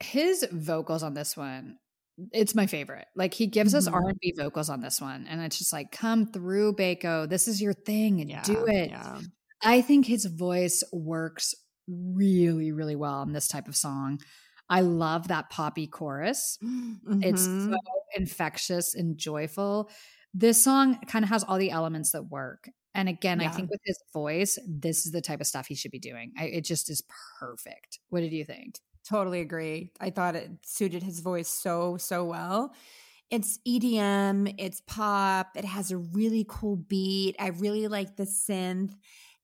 His vocals on this one, it's my favorite. Like, he gives us mm-hmm. R and B vocals on this one, and it's just like, come through, Baekho. This is your thing, and yeah, do it. Yeah. I think his voice works really, really well in this type of song. I love that poppy chorus. Mm-hmm. It's so infectious and joyful. This song kind of has all the elements that work. And again, yeah. I think with his voice, this is the type of stuff he should be doing. I, it just is perfect. What did you think? Totally agree. I thought it suited his voice so, so well. It's E D M, it's pop, it has a really cool beat. I really like the synth.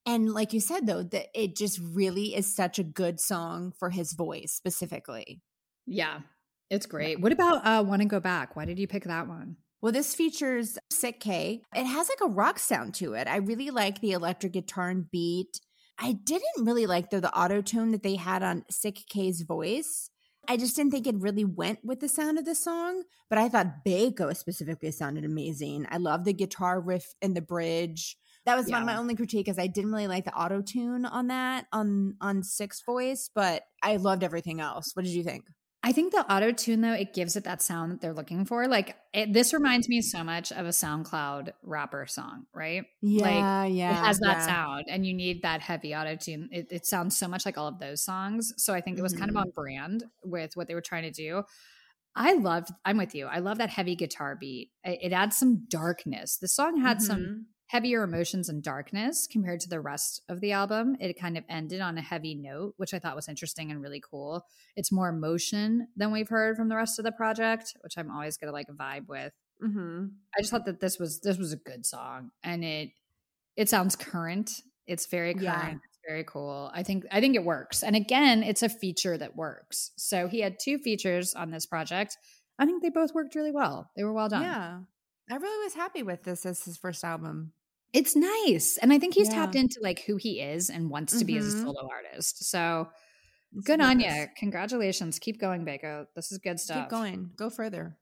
And like you said, though, that it just really is such a good song for his voice specifically. Yeah, it's great. Yeah. What about uh, Want to Go Back? Why did you pick that one? Well, this features Sick K. It has like a rock sound to it. I really like the electric guitar and beat. I didn't really like, though, the auto-tune that they had on Sick K's voice. I just didn't think it really went with the sound of the song, but I thought Baekho specifically sounded amazing. I love the guitar riff in the bridge. That was yeah. my, my only critique, because I didn't really like the auto tune on that on on Six Voice, but I loved everything else. What did you think? I think the auto tune though, it gives it that sound that they're looking for. Like it, this reminds me so much of a SoundCloud rapper song, right? Yeah, like, yeah. It has that yeah. sound, and you need that heavy auto tune. It, it sounds so much like all of those songs. So I think it was mm-hmm. kind of on brand with what they were trying to do. I loved. I'm with you. I love that heavy guitar beat. It, it adds some darkness. The song had mm-hmm. some heavier emotions and darkness compared to the rest of the album. It kind of ended on a heavy note, which I thought was interesting and really cool. It's more emotion than we've heard from the rest of the project, which I'm always gonna like vibe with. Mm-hmm. I just thought that this was this was a good song, and it it sounds current. It's very current. Yeah. It's very cool. I think I think it works. And again, it's a feature that works. So he had two features on this project. I think they both worked really well. They were well done. Yeah, I really was happy with this as his first album. It's nice. And I think he's yeah. tapped into like who he is and wants to be mm-hmm. as a solo artist. So it's good nice. on you. Congratulations. Keep going, Baekho. This is good stuff. Keep going. Go further.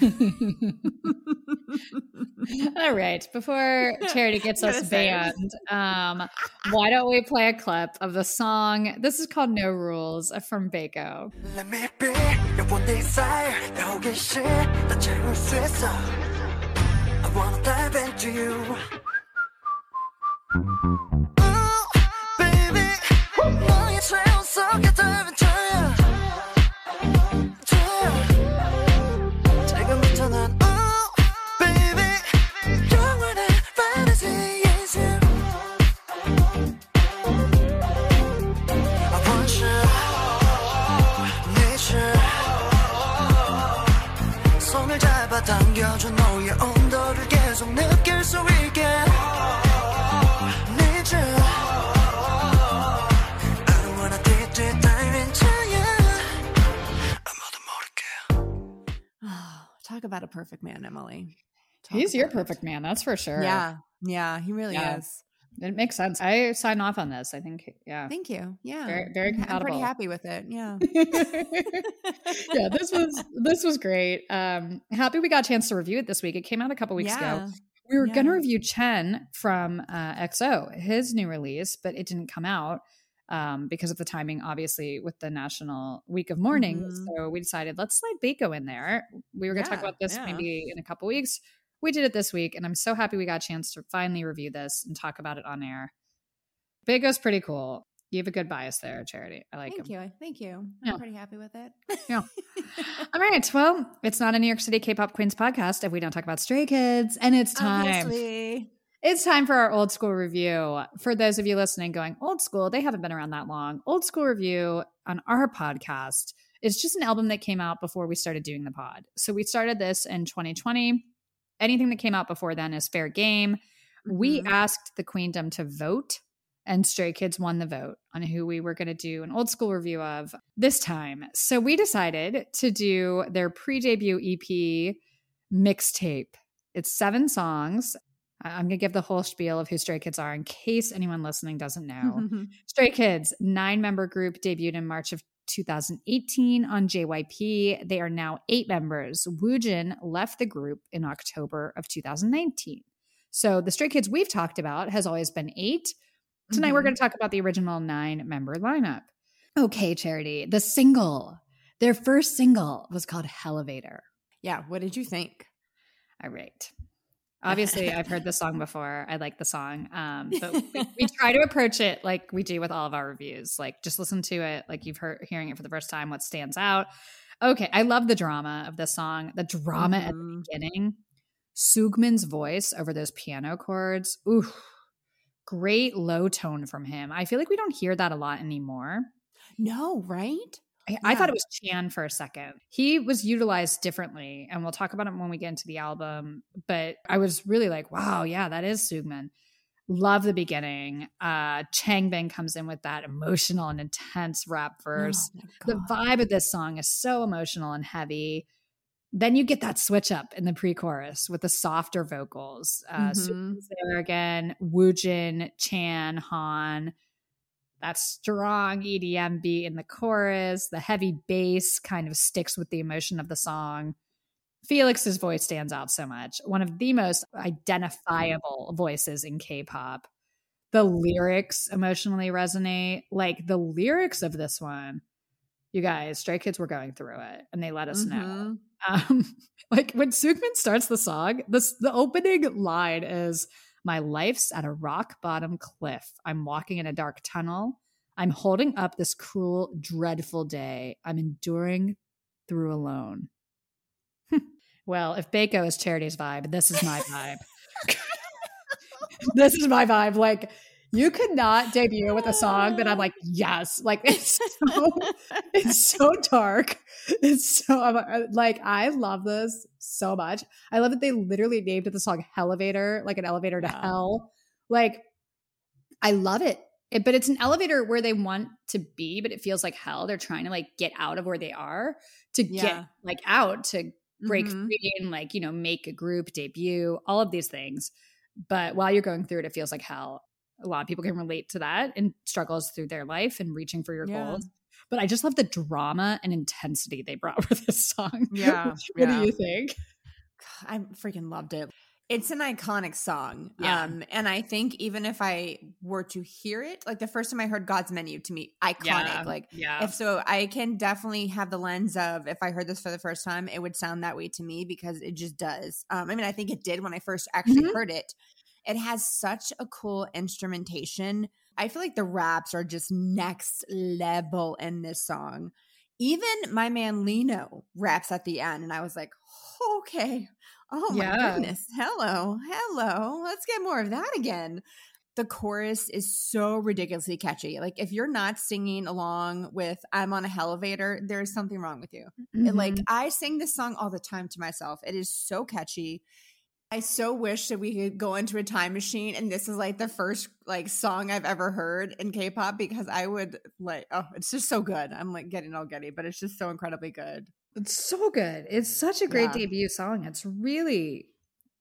All right. Before Charity gets us banned, um, why don't we play a clip of the song? This is called No Rules from Baekho. Let me be your one desire. I want to dive into you. About a perfect man, Emily. Talk He's your perfect it. man, that's for sure. Yeah, yeah, he really yeah. is. It makes sense. I sign off on this. I think, yeah. Thank you. Yeah, very, very compatible. I'm pretty happy with it. Yeah, yeah. This was this was great. Um, happy we got a chance to review it this week. It came out a couple weeks yeah. ago. We were yeah. gonna review Chen from uh, X O, his new release, but it didn't come out. Um, because of the timing, obviously, with the National Week of Mourning. Mm-hmm. So we decided, let's slide Baekho in there. We were going to yeah, talk about this yeah. maybe in a couple weeks. We did it this week, and I'm so happy we got a chance to finally review this and talk about it on air. Baekho's pretty cool. You have a good bias there, Charity. I like it. Thank him. you. Thank you. Yeah. I'm pretty happy with it. Yeah. All right. Well, it's not a New York City K-Pop Queens podcast if we don't talk about Stray Kids, and it's time. Obviously. It's time for our old school review. For those of you listening going, old school, they haven't been around that long. Old school review on our podcast is just an album that came out before we started doing the pod. So we started this in twenty twenty. Anything that came out before then is fair game. Mm-hmm. We asked the Queendom to vote, and Stray Kids won the vote on who we were going to do an old school review of this time. So we decided to do their pre-debut E P mixtape. It's seven songs. I'm going to give the whole spiel of who Stray Kids are in case anyone listening doesn't know. Mm-hmm. Stray Kids, nine-member group, debuted in March of two thousand eighteen on J Y P. They are now eight members. Woojin left the group in October of two thousand nineteen. So the Stray Kids we've talked about has always been eight. Tonight mm-hmm. we're going to talk about the original nine-member lineup. Okay, Charity, the single, their first single was called Hellevator. Yeah, what did you think? All right. Obviously, I've heard the song before. I like the song. Um, but we, we try to approach it like we do with all of our reviews. Like, just listen to it. Like, you've heard hearing it for the first time, what stands out. Okay, I love the drama of this song. The drama mm-hmm. at the beginning. Soogman's voice over those piano chords. Ooh, great low tone from him. I feel like we don't hear that a lot anymore. No, right? I, yeah. I thought it was Kian for a second. He was utilized differently, and we'll talk about it when we get into the album. But I was really like, wow, yeah, that is Soogman. Love the beginning. Uh, Changbin comes in with that emotional and intense rap verse. Oh, the vibe of this song is so emotional and heavy. Then you get that switch up in the pre-chorus with the softer vocals. Uh, mm-hmm. Soogman's there again. Woojin, Chan, Han. That strong E D M beat in the chorus, the heavy bass kind of sticks with the emotion of the song. Felix's voice stands out so much. One of the most identifiable voices in K-pop. The lyrics emotionally resonate. Like the lyrics of this one, you guys, Stray Kids were going through it and they let us mm-hmm. know. Um, like when Sookmin starts the song, this, the opening line is, "My life's at a rock bottom cliff. I'm walking in a dark tunnel. I'm holding up this cruel, dreadful day. I'm enduring through alone." Well, if Baekho is Charity's vibe, this is my vibe. This is my vibe. Like, you could not debut with a song that I'm like, yes. Like, it's so, it's so dark. It's so, like, I love this so much. I love that they literally named the song Hellevator, like an elevator to hell. Like, I love it. It, but it's an elevator where they want to be, but it feels like hell. They're trying to like get out of where they are to yeah. get like out, to break mm-hmm. free and like, you know, make a group debut, all of these things. But while you're going through it, it feels like hell. A lot of people can relate to that and struggles through their life and reaching for your yeah. goals. But I just love the drama and intensity they brought with this song. Yeah. What yeah. do you think? I freaking loved it. It's an iconic song. Yeah. Um, and I think even if I were to hear it, like the first time I heard God's Menu, to me, iconic. Yeah, like yeah. if so, I can definitely have the lens of if I heard this for the first time, it would sound that way to me because it just does. Um, I mean, I think it did when I first actually mm-hmm. heard it. It has such a cool instrumentation. I feel like the raps are just next level in this song. Even my man Lino raps at the end and I was like, okay. Oh my yeah. goodness. Hello. Hello. Let's get more of that again. The chorus is so ridiculously catchy. Like if you're not singing along with I'm on a Hellevator, there's something wrong with you. Mm-hmm. It, like I sing this song all the time to myself. It is so catchy. I so wish that we could go into a time machine and this is like the first like song I've ever heard in K-pop because I would like, oh, it's just so good. I'm like getting all giddy, but it's just so incredibly good. It's so good. It's such a great yeah. debut song. It's really,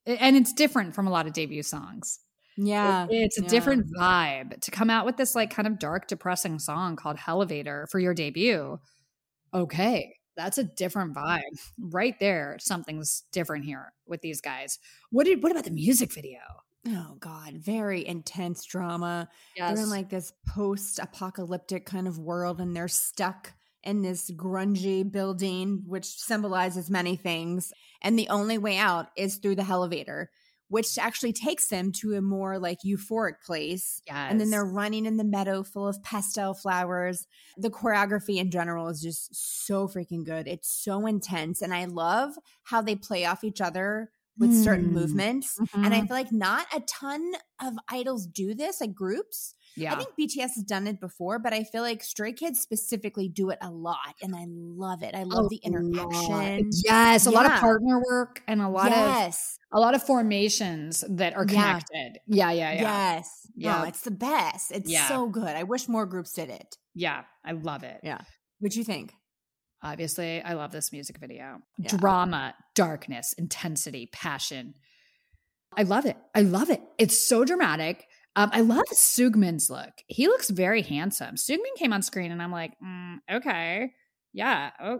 and it's different from a lot of debut songs. Yeah. It, it's a yeah. different vibe to come out with this like kind of dark, depressing song called Hellevator for your debut. Okay. That's a different vibe right there. Something's different here with these guys. What did? What about the music video? Oh God, very intense drama. Yes. They're in like this post-apocalyptic kind of world and they're stuck in this grungy building, which symbolizes many things. And the only way out is through the Hellevator, which actually takes them to a more like euphoric place. Yes. And then they're running in the meadow full of pastel flowers. The choreography in general is just so freaking good. It's so intense. And I love how they play off each other with mm. certain movements. Mm-hmm. And I feel like not a ton of idols do this, like groups. Yeah. I think B T S has done it before, but I feel like Stray Kids specifically do it a lot. And I love it. I love oh, the interaction. Yes. A yeah. lot of partner work and a lot yes. of a lot of formations that are connected. Yeah, yeah, yeah. yeah. Yes. Yeah. No, it's the best. It's yeah. so good. I wish more groups did it. Yeah. I love it. Yeah. What'd you think? Obviously, I love this music video. Yeah. Drama, darkness, intensity, passion. I love it. I love it. It's so dramatic. Um, I love Sookmin's look. He looks very handsome. Sookmin came on screen and I'm like, mm, okay, yeah. Oh,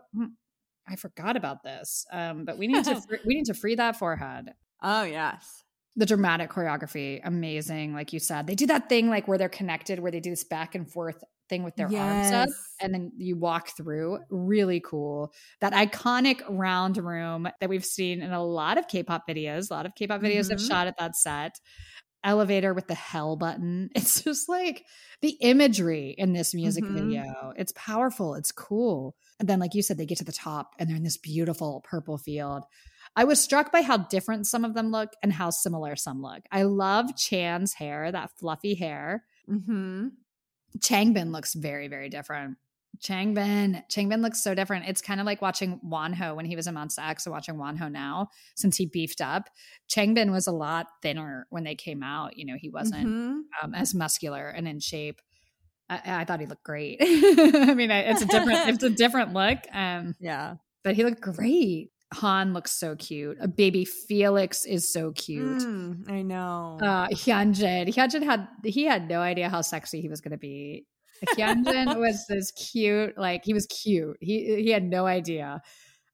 I forgot about this. Um, but we need to fr- we need to free that forehead. Oh, yes. The dramatic choreography, amazing. Like you said, they do that thing like where they're connected, where they do this back and forth thing with their yes. arms up and then you walk through. Really cool. That iconic round room that we've seen in a lot of K-pop videos. A lot of K-pop videos mm-hmm. have shot at that set. Elevator with the hell button. It's just like the imagery in this music mm-hmm. video. It's powerful. It's cool. And then like you said, they get to the top and they're in this beautiful purple field. I was struck by how different some of them look and how similar some look. I love Chan's hair, that fluffy hair. Mm-hmm. Changbin looks very, very different. Changbin. Changbin looks so different. It's kind of like watching Wanho when he was in Monsta X and watching Wanho now since he beefed up. Changbin was a lot thinner when they came out. You know, he wasn't mm-hmm. um, as muscular and in shape. I, I thought he looked great. I mean, it's a different it's a different look. Um, yeah. But he looked great. Han looks so cute. A baby Felix is so cute. Mm, I know. Uh, Hyunjin. Hyunjin had, he had no idea how sexy he was going to be. Hyunjin was this cute, like he was cute. He he had no idea.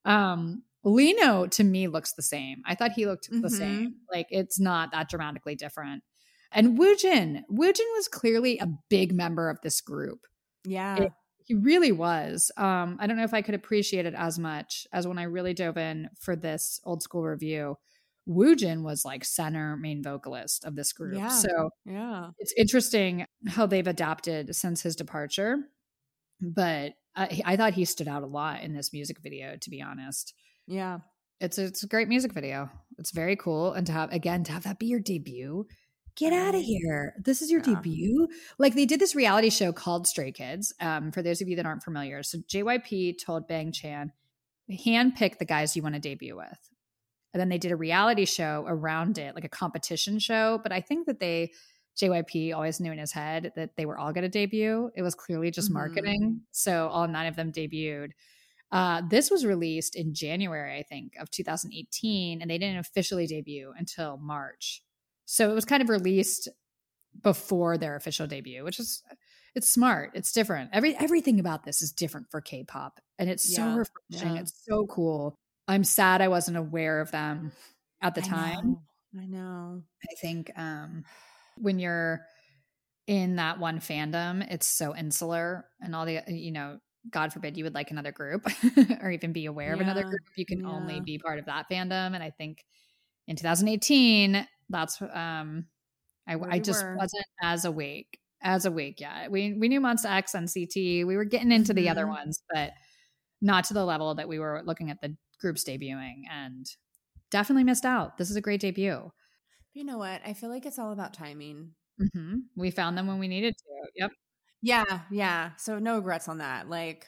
Um, Lino to me looks the same. I thought he looked mm-hmm. the same. Like, it's not that dramatically different. And Woojin, Woojin was clearly a big member of this group. Yeah. It, he really was. Um, I don't know if I could appreciate it as much as when I really dove in for this old school review. Woojin was like center main vocalist of this group. Yeah. So yeah, it's interesting how they've adapted since his departure. But I, I thought he stood out a lot in this music video, to be honest. Yeah. It's a, it's a great music video. It's very cool. And to have, again, to have that be your debut, get out of here. This is your yeah. debut. Like, they did this reality show called Stray Kids. Um, for those of you that aren't familiar. So J Y P told Bang Chan, handpick the guys you want to debut with. And then they did a reality show around it, like a competition show. But I think that they, J Y P always knew in his head that they were all going to debut. It was clearly just mm-hmm. marketing. So all nine of them debuted. Uh, this was released in January, I think, of two thousand eighteen, and they didn't officially debut until March. So it was kind of released before their official debut, which is, it's smart. It's different. Every Everything about this is different for K-pop, and it's yeah. so refreshing. Yeah. It's so cool. I'm sad I wasn't aware of them at the I time. Know. I know. I think um, when you're in that one fandom, it's so insular, and all the, you know, God forbid you would like another group or even be aware yeah, of another group. You can yeah. only be part of that fandom. And I think in twenty eighteen, that's, um, I, I just were. wasn't as awake, as awake yet. We we knew Monsta X, N C T. We were getting into the mm-hmm. other ones, but not to the level that we were looking at the groups debuting, and definitely missed out. This is a great debut. You know what? I feel like it's all about timing. Mm-hmm. We found them when we needed to. Yep. Yeah, yeah. So no regrets on that. Like,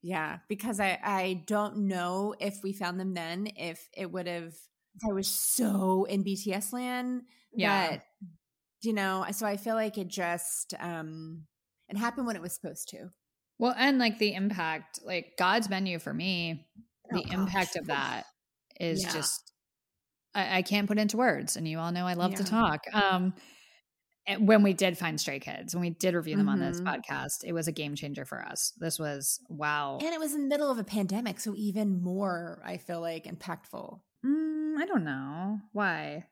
yeah, because I, I don't know if we found them then, if it would have, I was so in B T S land yeah. that, you know, so I feel like it just, um, it happened when it was supposed to. Well, and like the impact, like God's Menu for me, oh, the gosh. impact of that is yeah. just, I, I can't put into words, and you all know I love yeah. to talk. Um, When we did find Stray Kids, when we did review them mm-hmm. on this podcast, it was a game changer for us. This was, wow. And it was in the middle of a pandemic, so even more, I feel like, impactful. Mm, I don't know. Why?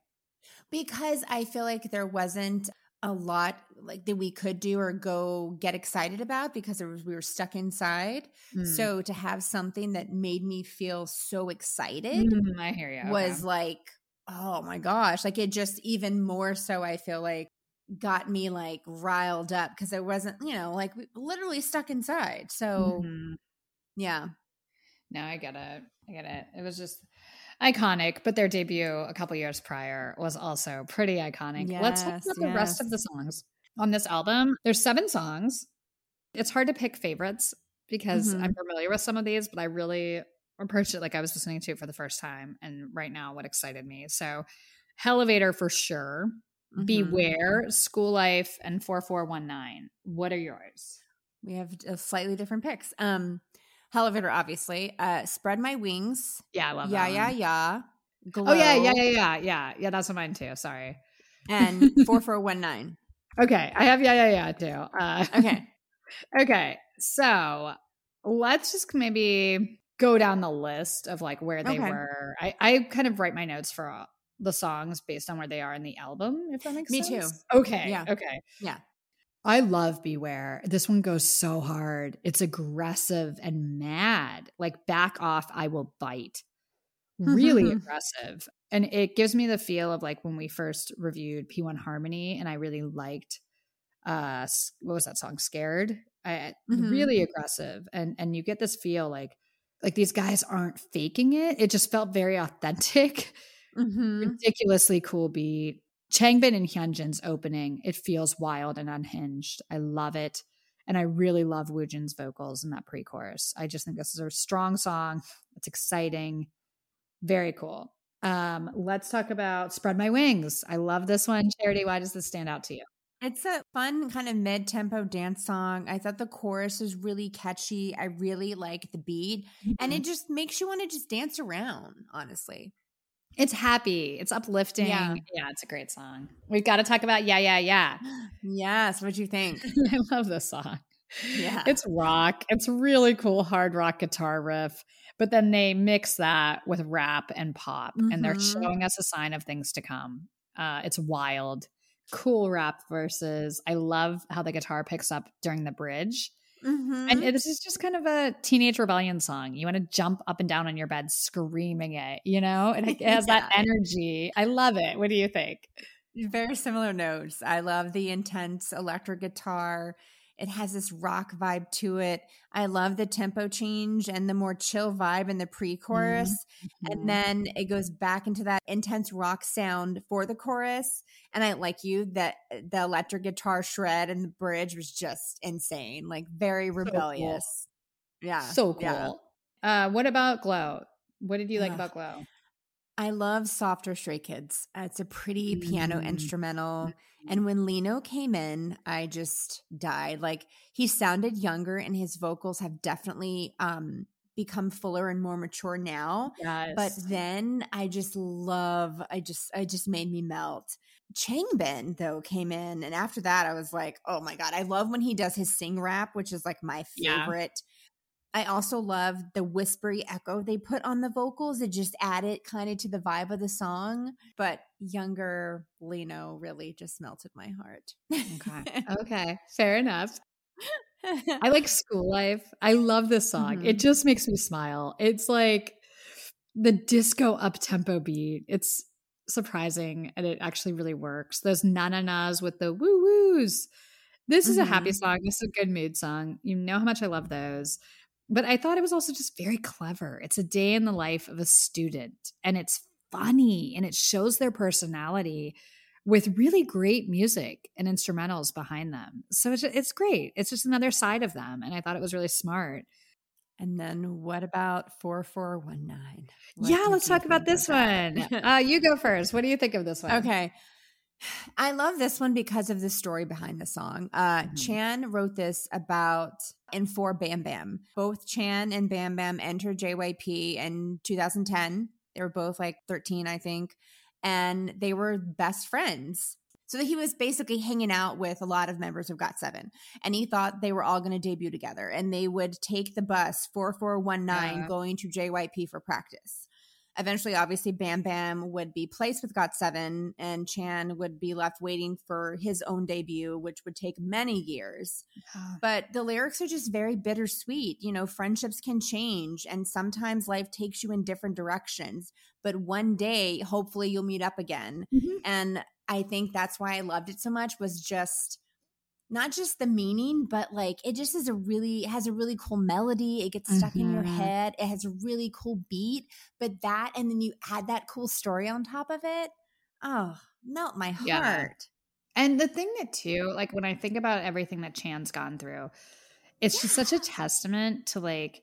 Because I feel like there wasn't a lot like that we could do or go get excited about, because there was, we were stuck inside. Mm. So to have something that made me feel so excited mm, I hear you. was okay. like, oh my gosh. Like, it just even more so, I feel like, got me like riled up, because I wasn't, you know, like we literally stuck inside. So mm-hmm. yeah. No, I get it. I get it. It was just iconic, but their debut a couple years prior was also pretty iconic. Yes, Let's talk about yes. the rest of the songs on this album. There's seven songs. It's hard to pick favorites because mm-hmm. I'm familiar with some of these, but I really approached it like I was listening to it for the first time. And right now what excited me. So Hellevator for sure. Mm-hmm. Beware, School Life, and four four one nine. What are yours? We have a slightly different picks. Um, Hellevator, obviously. Uh, Spread My Wings. Yeah, I love yeah, that. Yeah, one. yeah, yeah. Glow. Oh, yeah, yeah, yeah, yeah, yeah. Yeah, that's mine too. Sorry. And four four one nine. Okay. I have yeah, yeah, yeah too. Uh, okay. Okay. So let's just maybe go down the list of like where they okay. were. I, I kind of write my notes for all. the songs based on where they are in the album, if that makes Me sense. Me too. Okay. Yeah. Okay. Yeah. I love Beware. This one goes so hard. It's aggressive and mad. Like, back off, I will bite. Really mm-hmm. aggressive. And it gives me the feel of like when we first reviewed P one Harmony, and I really liked, uh, what was that song? Scared. I, mm-hmm. Really aggressive. And, and you get this feel like, like these guys aren't faking it. It just felt very authentic. Mm-hmm. Ridiculously cool beat. Changbin and Hyunjin's opening, it feels wild and unhinged. I love it. And I really love Woojin's vocals in that pre-chorus. I just think this is a strong song. It's exciting. Very cool. Um, let's talk about Spread My Wings. I love this one. Charity, why does this stand out to you? It's a fun kind of mid-tempo dance song. I thought the chorus was really catchy. I really like the beat. Mm-hmm. And it just makes you want to just dance around, honestly. It's happy. It's uplifting. Yeah. yeah, it's a great song. We've got to talk about Yeah, Yeah, Yeah. Yes. What'd you think? I love this song. Yeah. It's rock. It's really cool hard rock guitar riff. But then they mix that with rap and pop, mm-hmm. and they're showing us a sign of things to come. Uh, it's wild. Cool rap verses. I love how the guitar picks up during the bridge. Mm-hmm. And this is just kind of a teenage rebellion song. You want to jump up and down on your bed screaming it, you know? And it has yeah. that energy. I love it. What do you think? Very similar notes. I love the intense electric guitar. It has this rock vibe to it. I love the tempo change and the more chill vibe in the pre-chorus. Mm-hmm. And then it goes back into that intense rock sound for the chorus. And I like you that the electric guitar shred and the bridge was just insane, like very rebellious. So cool. Yeah. So cool. Yeah. Uh, what about Glow? What did you like Ugh. about Glow? I love softer Stray Kids. Uh, it's a pretty piano mm. instrumental. And when Lino came in, I just died. Like, he sounded younger and his vocals have definitely um, become fuller and more mature now. Yes. But then I just love, I just, I just made me melt. Changbin, though, came in. And after that, I was like, oh my God. I love when he does his sing rap, which is like my favorite. Yeah. I also love the whispery echo they put on the vocals. It just added kind of to the vibe of the song. But younger Lino really just melted my heart. Okay. Okay. Fair enough. I like School Life. I love this song. Mm-hmm. It just makes me smile. It's like the disco up-tempo beat. It's surprising, and it actually really works. Those na-na-nas with the woo-woos. This mm-hmm. is a happy song. This is a good mood song. You know how much I love those. But I thought it was also just very clever. It's a day in the life of a student, and it's funny, and it shows their personality with really great music and instrumentals behind them. So it's, it's great. It's just another side of them, and I thought it was really smart. And then what about four four one nine? What yeah, let's talk about this about? one. uh, you go first. What do you think of this one? Okay. I love this one because of the story behind the song. Uh, mm-hmm. Chan wrote this about and for Bam Bam. Both Chan and Bam Bam entered J Y P in two thousand ten. They were both like thirteen, I think, and they were best friends. So he was basically hanging out with a lot of members of got seven, and he thought they were all going to debut together, and they would take the bus four four one nine yeah. going to J Y P for practice. Eventually, obviously, Bam Bam would be placed with got seven, and Chan would be left waiting for his own debut, which would take many years. But the lyrics are just very bittersweet. You know, friendships can change, and sometimes life takes you in different directions. But one day, hopefully, you'll meet up again. Mm-hmm. And I think that's why I loved it so much, was just not just the meaning, but like it just is a really has a really cool melody. It gets stuck mm-hmm. in your head. It has a really cool beat, but that, and then you add that cool story on top of it. Oh, melt my heart. Yeah. And the thing that too, like when I think about everything that Chan's gone through, it's yeah. just such a testament to like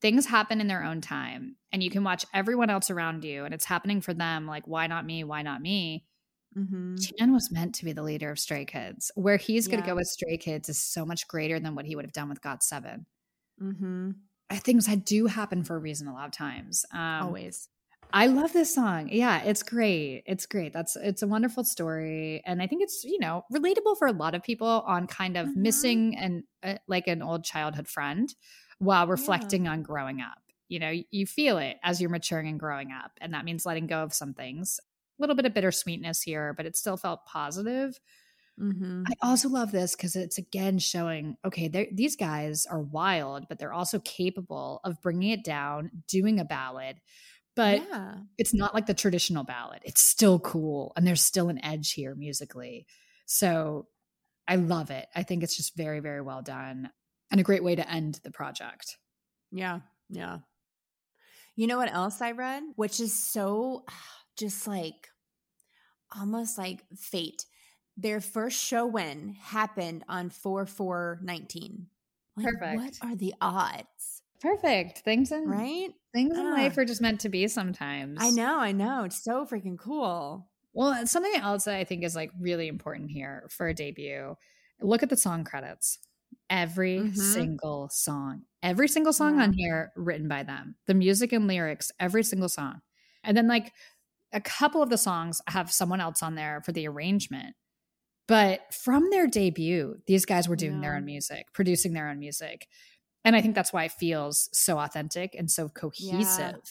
things happen in their own time, and you can watch everyone else around you and it's happening for them. Like, why not me? Why not me? Mm-hmm. Chan was meant to be the leader of Stray Kids. Where he's going to yeah. go with Stray Kids is so much greater than what he would have done with got seven. Mm-hmm. Things that do happen for a reason a lot of times. Um, Always. I love this song. Yeah, it's great. It's great. That's It's a wonderful story. And I think it's, you know, relatable for a lot of people on kind of mm-hmm. missing an, uh, like an old childhood friend while reflecting yeah. on growing up. You know, you feel it as you're maturing and growing up. And that means letting go of some things. Little bit of bittersweetness here, but it still felt positive. Mm-hmm. I also love this because it's again showing, okay, these guys are wild, but they're also capable of bringing it down, doing a ballad, but yeah. it's not like the traditional ballad. It's still cool, and there's still an edge here musically. So I love it. I think it's just very, very well done and a great way to end the project. Yeah, yeah. You know what else I read, which is so just like almost like fate. Their first show win happened on four four nineteen. Like, perfect. What are the odds? Perfect. Things in right? Things uh, in life are just meant to be sometimes. I know, I know. It's so freaking cool. Well, something else that I think is like really important here for a debut. Look at the song credits. Every mm-hmm. single song. Every single song yeah. on here written by them. The music and lyrics, every single song. And then like a couple of the songs have someone else on there for the arrangement, but from their debut, these guys were doing yeah. their own music, producing their own music. And I think that's why it feels so authentic and so cohesive.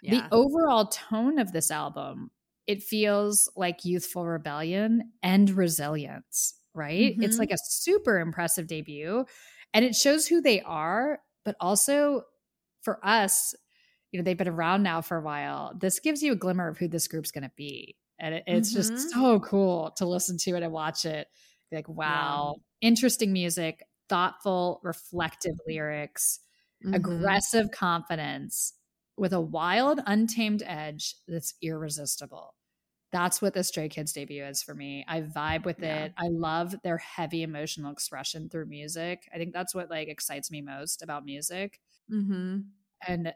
Yeah. Yeah. The overall tone of this album, it feels like youthful rebellion and resilience, right? Mm-hmm. It's like a super impressive debut, and it shows who they are, but also for us, you know, they've been around now for a while. This gives you a glimmer of who this group's going to be. And it, it's mm-hmm. just so cool to listen to it and watch it. Be like, wow, yeah. Interesting music, thoughtful, reflective lyrics, mm-hmm. aggressive confidence with a wild, untamed edge that's irresistible. That's what the Stray Kids debut is for me. I vibe with yeah. it. I love their heavy emotional expression through music. I think that's what like excites me most about music. Mm-hmm. And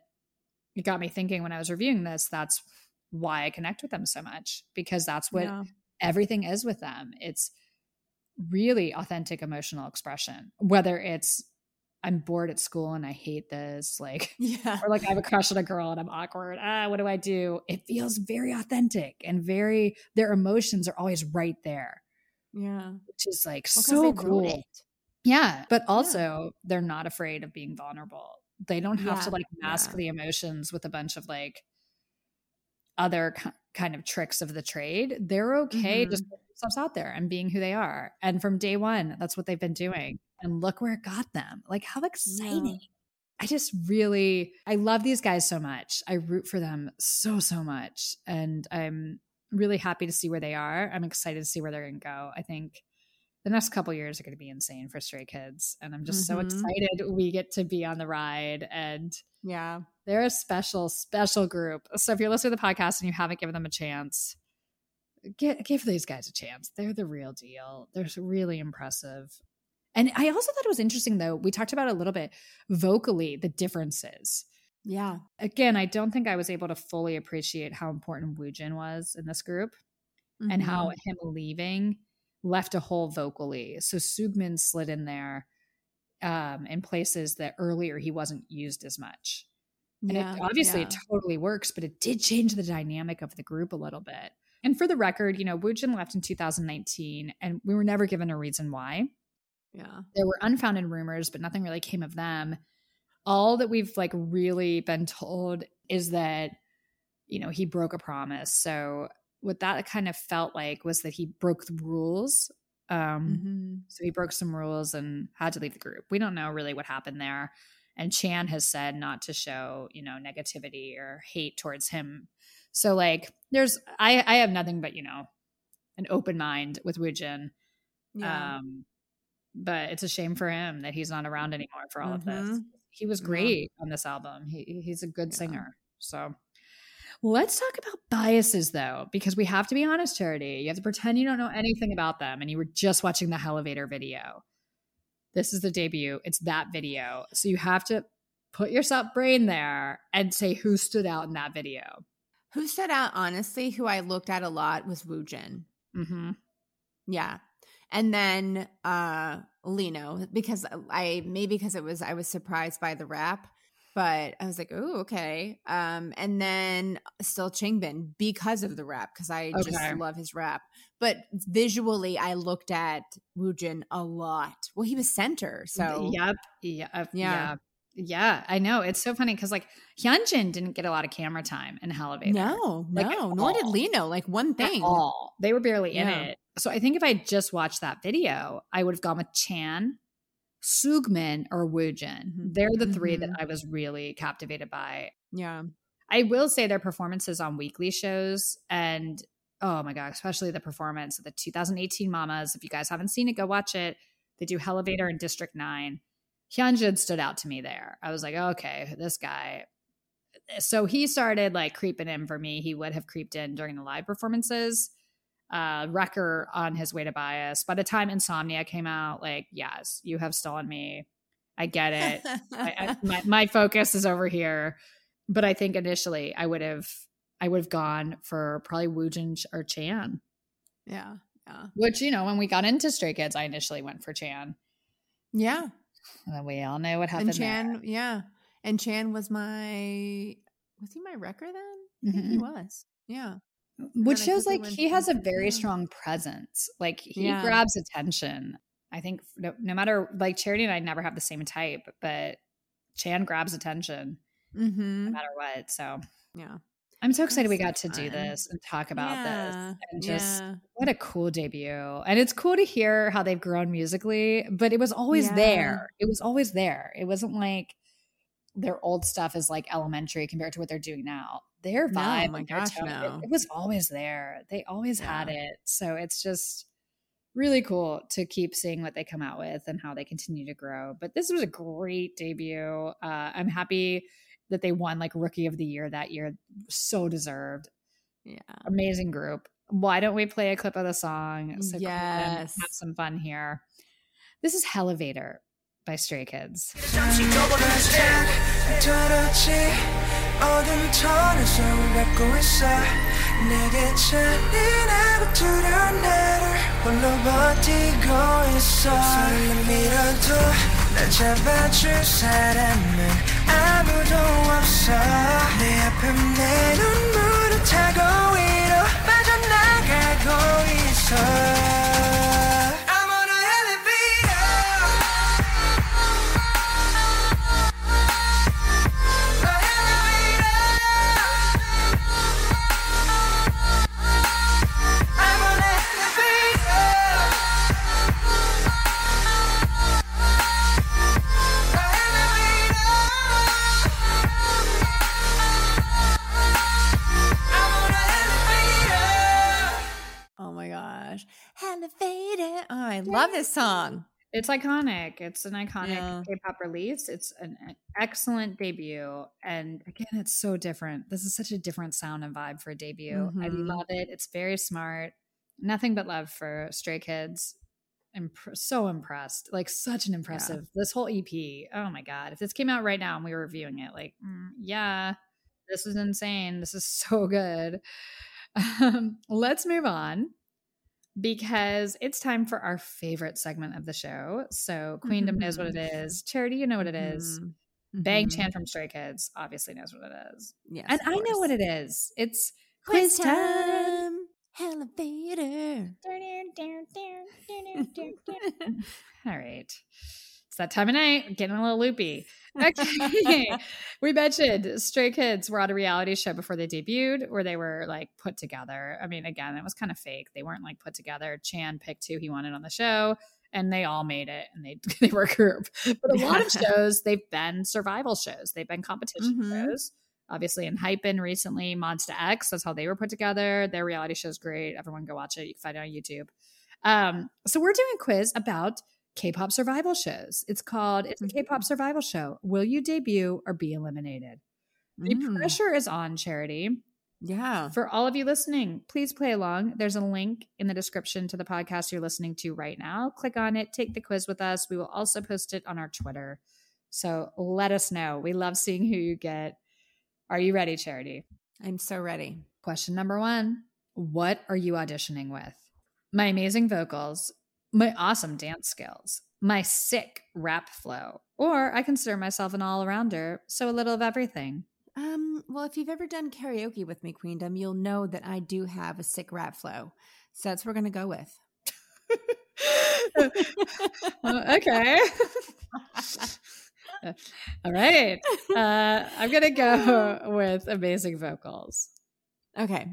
it got me thinking when I was reviewing this, that's why I connect with them so much, because that's what yeah. everything is with them. It's really authentic emotional expression, whether it's I'm bored at school and I hate this, like, yeah. or like I have a crush on a girl and I'm awkward. Ah, what do I do? It feels very authentic and very, their emotions are always right there. Yeah. Which is like well, so cool. Yeah. But also yeah. they're not afraid of being vulnerable. They don't have yeah. to like mask yeah. the emotions with a bunch of like other k- kind of tricks of the trade. They're okay mm-hmm. just putting themselves out there and being who they are. And from day one, that's what they've been doing. And look where it got them. Like, how exciting. Yeah. I just really, I love these guys so much. I root for them so, so much. And I'm really happy to see where they are. I'm excited to see where they're going to go. I think the next couple years are going to be insane for Stray Kids. And I'm just mm-hmm. so excited we get to be on the ride. And yeah, they're a special, special group. So if you're listening to the podcast and you haven't given them a chance, get, give these guys a chance. They're the real deal. They're really impressive. And I also thought it was interesting, though, we talked about it a little bit, vocally, the differences. Yeah. Again, I don't think I was able to fully appreciate how important Woojin was in this group mm-hmm. and how him leaving left a hole vocally. So Soogmin slid in there um, in places that earlier he wasn't used as much. And yeah, it, obviously yeah. it totally works, but it did change the dynamic of the group a little bit. And for the record, you know, Woojin left in two thousand nineteen and we were never given a reason why. Yeah. There were unfounded rumors, but nothing really came of them. All that we've like really been told is that, you know, he broke a promise. So what that kind of felt like was that he broke the rules. Um, mm-hmm. So he broke some rules and had to leave the group. We don't know really what happened there. And Chan has said not to show, you know, negativity or hate towards him. So like there's, I, I have nothing but, you know, an open mind with Woojin. Yeah. Um, But it's a shame for him that he's not around anymore for all mm-hmm. of this. He was great yeah. on this album. He He's a good yeah. singer. So let's talk about biases, though, because we have to be honest, Charity. You have to pretend you don't know anything about them. And you were just watching the Hellevator video. This is the debut. It's that video. So you have to put your brain there and say who stood out in that video. Who stood out, honestly, who I looked at a lot was Woojin. Mm-hmm. Yeah. And then uh, Lino, because I maybe because it was I was surprised by the rap, but I was like, oh, okay. Um, and then still Chingbin because of the rap, because I okay. just love his rap. But visually, I looked at Woojin a lot. Well, he was center, so yep, yep yeah, yeah, yeah. I know, it's so funny because like Hyunjin didn't get a lot of camera time in Hellevator. No, like, no, nor did Lino. Like one thing, at all they were barely yeah. in it. So I think if I just watched that video, I would have gone with Chan, Soogmin, or Woojin. They're the three mm-hmm. that I was really captivated by. Yeah. I will say their performances on weekly shows and, oh my God, especially the performance of the two thousand eighteen Mamas. If you guys haven't seen it, go watch it. They do Hellevator and District Nine. Hyunjin stood out to me there. I was like, okay, this guy. So he started like creeping in for me. He would have creeped in during the live performances. Uh, Wrecker on his way to bias. By the time Insomnia came out, like, yes, you have stolen me. I get it. I, I, my, my focus is over here. But I think initially I would have I would have gone for probably Woojin or Chan. Yeah. Yeah. Which, you know, when we got into Stray Kids, I initially went for Chan. Yeah. And then we all know what happened. And Chan, there. yeah. And Chan was my was he my Wrecker then? I think mm-hmm. he was. Yeah. Which shows like he has a very strong presence. Like he yeah. grabs attention. I think no, no matter like Charity and I never have the same type, but Chan grabs attention mm-hmm. no matter what. So yeah, I'm so excited That's we got so to fun. do this and talk about yeah. this. And just yeah. what a cool debut. And it's cool to hear how they've grown musically, but it was always yeah. there. It was always there. It wasn't like their old stuff is like elementary compared to what they're doing now. Their vibe, no, my gosh, their tone, no. it, it was always there. They always yeah. had it. So it's just really cool to keep seeing what they come out with and how they continue to grow. But this was a great debut. Uh, I'm happy that they won like Rookie of the Year that year. So deserved. Yeah. Amazing group. Why don't we play a clip of the song? So yes. Have some fun here. This is Hellevator by Stray Kids. Hellevator. Oh, I love this song. It's iconic. It's an iconic yeah. K-pop release. It's an excellent debut. And again, it's so different. This is such a different sound and vibe for a debut. Mm-hmm. I love it. It's very smart. Nothing but love for Stray Kids. I'm Imp- so impressed. Like such an impressive, yeah. this whole E P. Oh my God. If this came out right now and we were reviewing it, like, mm, yeah, this is insane. This is so good. Um, let's move on, because it's time for our favorite segment of the show. So Queendom mm-hmm. knows what it is. Charity, you know what it is. Mm-hmm. Bang Chan from Stray Kids obviously knows what it is. Yes, and I know what it is. It's quiz time. time. Hellevator. All right. It's that time of night. Getting a little loopy. Okay. We mentioned Stray Kids were on a reality show before they debuted where they were like put together. I mean, again, it was kind of fake. They weren't like put together. Chan picked who he wanted on the show and they all made it and they, they were a group. But a lot of shows, they've been survival shows. They've been competition mm-hmm. shows. Obviously in Hypen recently, Monsta X, that's how they were put together. Their reality show's great. Everyone go watch it. You can find it on YouTube. Um, so we're doing a quiz about K-pop survival shows. It's called It's a K-Pop Survival Show. Will you debut or be eliminated? The mm. pressure is on, Charity. Yeah. For all of you listening, please play along. There's a link in the description to the podcast you're listening to right now. Click on it. Take the quiz with us. We will also post it on our Twitter. So let us know. We love seeing who you get. Are you ready, Charity? I'm so ready. Question number one. What are you auditioning with? My amazing vocals, my awesome dance skills, my sick rap flow, or I consider myself an all-arounder, so a little of everything. Um, well, if you've ever done karaoke with me, Queendom, you'll know that I do have a sick rap flow. So that's what we're going to go with. uh, okay. All right. Uh, I'm going to go with amazing vocals. Okay.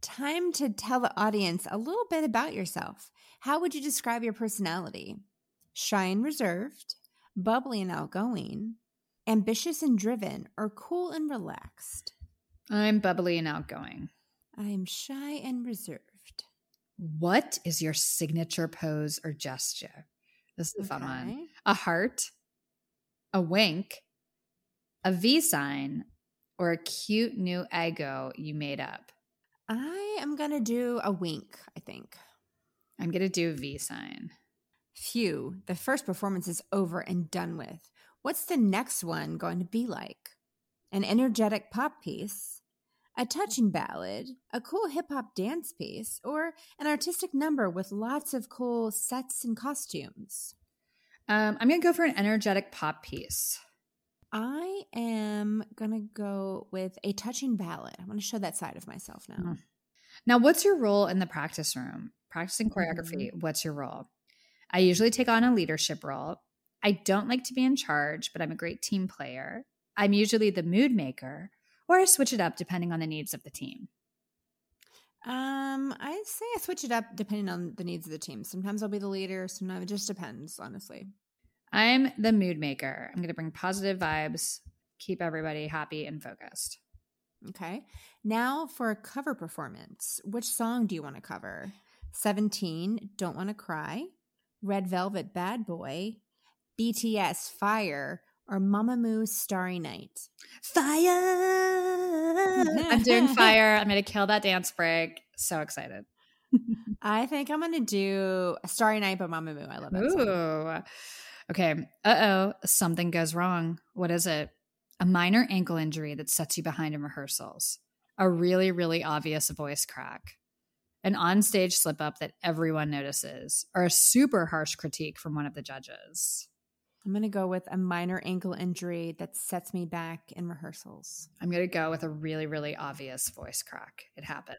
Time to tell the audience a little bit about yourself. How would you describe your personality? Shy and reserved, bubbly and outgoing, ambitious and driven, or cool and relaxed? I'm bubbly and outgoing. I'm shy and reserved. What is your signature pose or gesture? This is a fun okay. one. A heart, a wink, a V sign, or a cute new ego you made up? I am going to do a wink, I think. I'm going to do a V sign. Phew, the first performance is over and done with. What's the next one going to be like? An energetic pop piece, a touching ballad, a cool hip-hop dance piece, or an artistic number with lots of cool sets and costumes? Um, I'm going to go for an energetic pop piece. I am going to go with a touching ballad. I want to show that side of myself now. Mm. Now, what's your role in the practice room? Practicing choreography, mm-hmm. what's your role? I usually take on a leadership role. I don't like to be in charge, but I'm a great team player. I'm usually the mood maker, or I switch it up depending on the needs of the team. Um, I'd say I switch it up depending on the needs of the team. Sometimes I'll be the leader. Sometimes it just depends, honestly. I'm the mood maker. I'm going to bring positive vibes, keep everybody happy and focused. Okay. Now for a cover performance. Which song do you want to cover? seventeen, Don't Want to Cry, Red Velvet, Bad Boy, B T S, Fire, or Mamamoo, Starry Night? Fire! I'm doing fire. I'm going to kill that dance break. So excited. I think I'm going to do a Starry Night by Mamamoo. I love that Ooh. song. Okay. Uh-oh. Something goes wrong. What is it? A minor ankle injury that sets you behind in rehearsals. A really, really obvious voice crack. An onstage slip-up that everyone notices. Or a super harsh critique from one of the judges. I'm going to go with a minor ankle injury that sets me back in rehearsals. I'm going to go with a really, really obvious voice crack. It happens.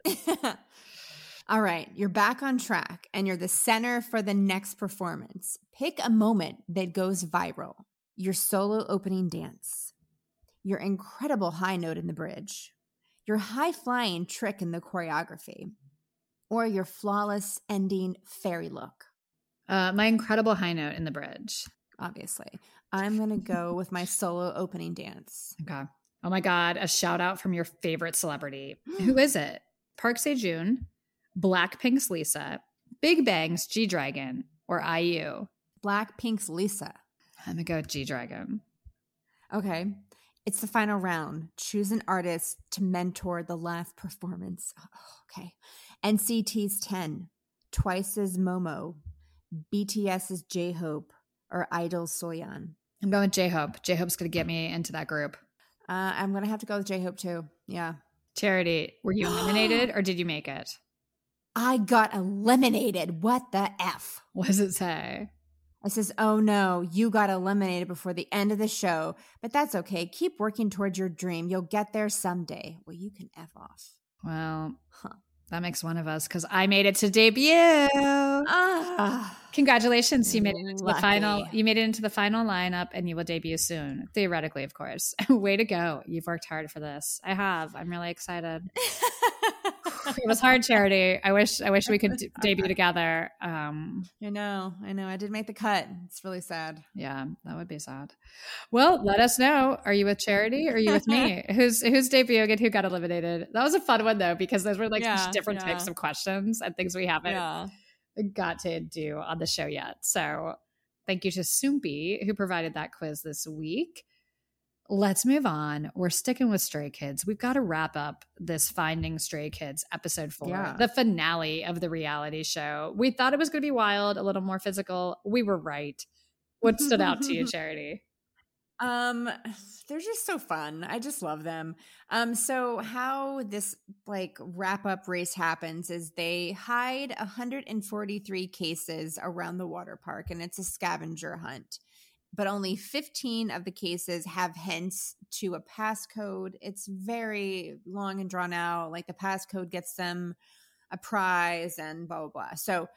All right. You're back on track and you're the center for the next performance. Pick a moment that goes viral. Your solo opening dance. Your incredible high note in the bridge. Your high-flying trick in the choreography. Or your flawless ending fairy look. Uh, my incredible high note in the bridge. Obviously. I'm going to go with my solo opening dance. Okay. Oh my God. A shout out from your favorite celebrity. Who is it? Park Sejun, Blackpink's Lisa, Big Bang's G-Dragon, or I U? Blackpink's Lisa. I'm going to go with G-Dragon. Okay. It's the final round. Choose an artist to mentor the last performance. Oh, okay. N C T's Ten, Twice's Momo, BTS's J-Hope, or Idol's Soyeon? I'm going with J-Hope. J-Hope's going to get me into that group. Uh, I'm going to have to go with J-Hope too. Yeah. Charity, were you eliminated or did you make it? I got eliminated. What the F? What does it say? It says, oh no, you got eliminated before the end of the show. But that's okay. Keep working towards your dream. You'll get there someday. Well, you can F off. Well, huh. That makes one of us because I made it to debut. Oh, congratulations. You made it into lucky. the final. You made it into the final lineup and you will debut soon. Theoretically, of course. Way to go. You've worked hard for this. I have. I'm really excited. It was hard, Charity. I wish I wish we could d- debut together. Um, I know. I know. I did make the cut. It's really sad. Yeah, that would be sad. Well, let us know. Are you with Charity or are you with me? Who's who's debuting and who got eliminated? That was a fun one, though, because those were like yeah, different yeah. types of questions and things we haven't yeah. got to do on the show yet. So thank you to Soompi, who provided that quiz this week. Let's move on. We're sticking with Stray Kids. We've got to wrap up this Finding Stray Kids episode four, yeah. the finale of the reality show. We thought it was going to be wild, a little more physical. We were right. What stood out to you, Charity? Um, they're just so fun. I just love them. Um, so how this like wrap up race happens is they hide one hundred forty-three cases around the water park, and it's a scavenger hunt. But only fifteen of the cases have hints to a passcode. It's very long and drawn out. Like the passcode gets them a prize and blah, blah, blah. So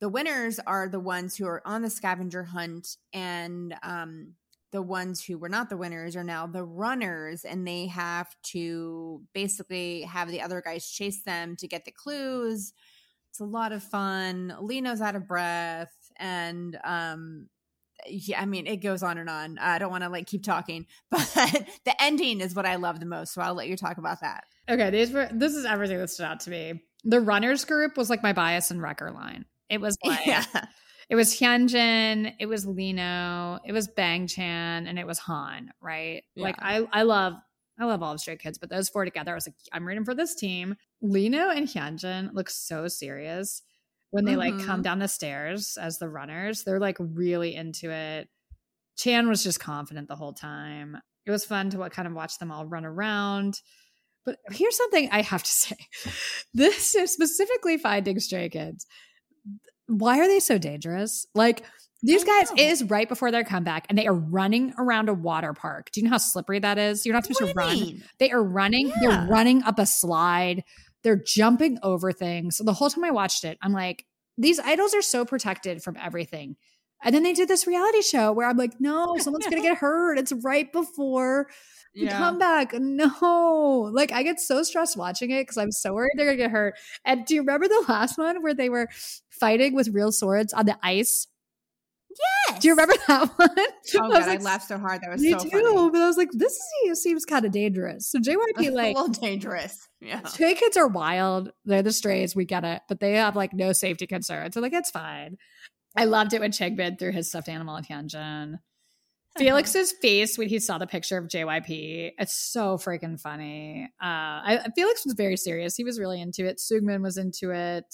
the winners are the ones who are on the scavenger hunt, and um, the ones who were not the winners are now the runners, and they have to basically have the other guys chase them to get the clues. It's a lot of fun. Lino's out of breath, and um, – yeah, I mean, it goes on and on. I don't want to like keep talking, but the ending is what I love the most. So I'll let you talk about that. Okay. These were, this is everything that stood out to me. The runners group was like my bias and wrecker line. It was like, yeah. It was Hyunjin, it was Lino, it was Bang Chan, and it was Han, right? Yeah. Like I, I love, I love all the Stray Kids, but those four together, I was like, I'm rooting for this team. Lino and Hyunjin look so serious. When they like mm-hmm. come down the stairs as the runners, they're like really into it. Chan was just confident the whole time. It was fun to kind of watch them all run around. But here's something I have to say. This is specifically Finding Stray Kids. Why are they so dangerous? Like these guys, it is right before their comeback and they are running around a water park. Do you know how slippery that is? You're not supposed to run. They are running. Yeah. They're running up a slide. They're jumping over things. So the whole time I watched it, I'm like, these idols are so protected from everything. And then they did this reality show where I'm like, no, someone's going to get hurt. It's right before the yeah. comeback. No. Like, I get so stressed watching it because I'm so worried they're going to get hurt. And do you remember the last one where they were fighting with real swords on the ice? Yes. Do you remember that one? Oh, God, I, like, I laughed so hard. That was so too, funny. But I was like, this is, seems kind of dangerous. So J Y P, like. A little dangerous. Yeah. Stray Kids are wild. They're the strays. We get it. But they have, like, no safety concerns. So, like, it's fine. I loved it when Chegbin threw his stuffed animal at Hyunjin. Felix's face when he saw the picture of J Y P. It's so freaking funny. Uh, I, Felix was very serious. He was really into it. Soogmin was into it.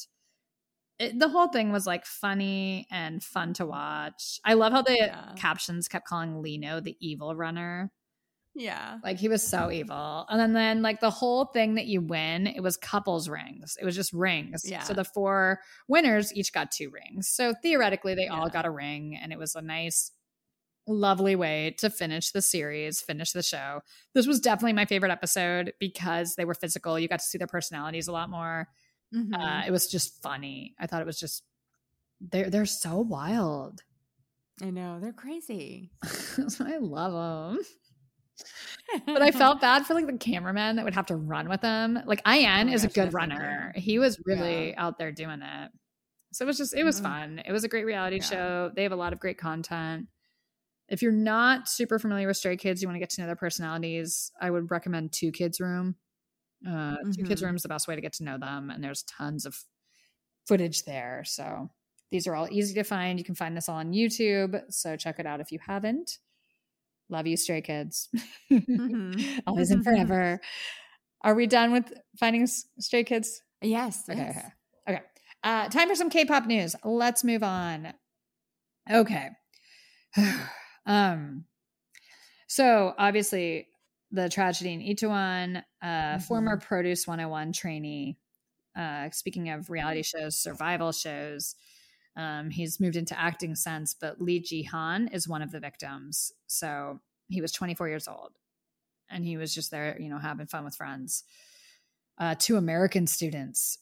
It, the whole thing was, like, funny and fun to watch. I love how the yeah. captions kept calling Lino the evil runner. Yeah. Like, he was so evil. And then, then, like, the whole thing that you win, it was couples rings. It was just rings. Yeah. So the four winners each got two rings. So theoretically, they yeah. all got a ring, and it was a nice, lovely way to finish the series, finish the show. This was definitely my favorite episode because they were physical. You got to see their personalities a lot more. Mm-hmm. Uh, it was just funny. I thought it was just they're they're so wild. I know, they're crazy. That's why I love them. But I felt bad for, like, the cameraman that would have to run with them. Like, Ian oh is gosh, a good runner. Good. He was really yeah. out there doing it. So it was just it was mm-hmm. fun. It was a great reality yeah. show. They have a lot of great content. If you're not super familiar with Stray Kids, you want to get to know their personalities, I would recommend Two Kids Room. Uh, mm-hmm. Two Kids Room is the best way to get to know them, and there's tons of footage there. So these are all easy to find. You can find this all on YouTube, so check it out if you haven't. Love you, Stray Kids. Mm-hmm. Always and forever. Are we done with finding Stray Kids? Yes. Okay. Yes. Okay. okay. Uh, time for some K-pop news. Let's move on. Okay. Um, so obviously the tragedy in Itaewon, uh, mm-hmm. former Produce one oh one trainee, uh, speaking of reality shows, survival shows, um, he's moved into acting since, but Lee Ji-han is one of the victims. So he was twenty-four years old and he was just there, you know, having fun with friends, uh, two American students.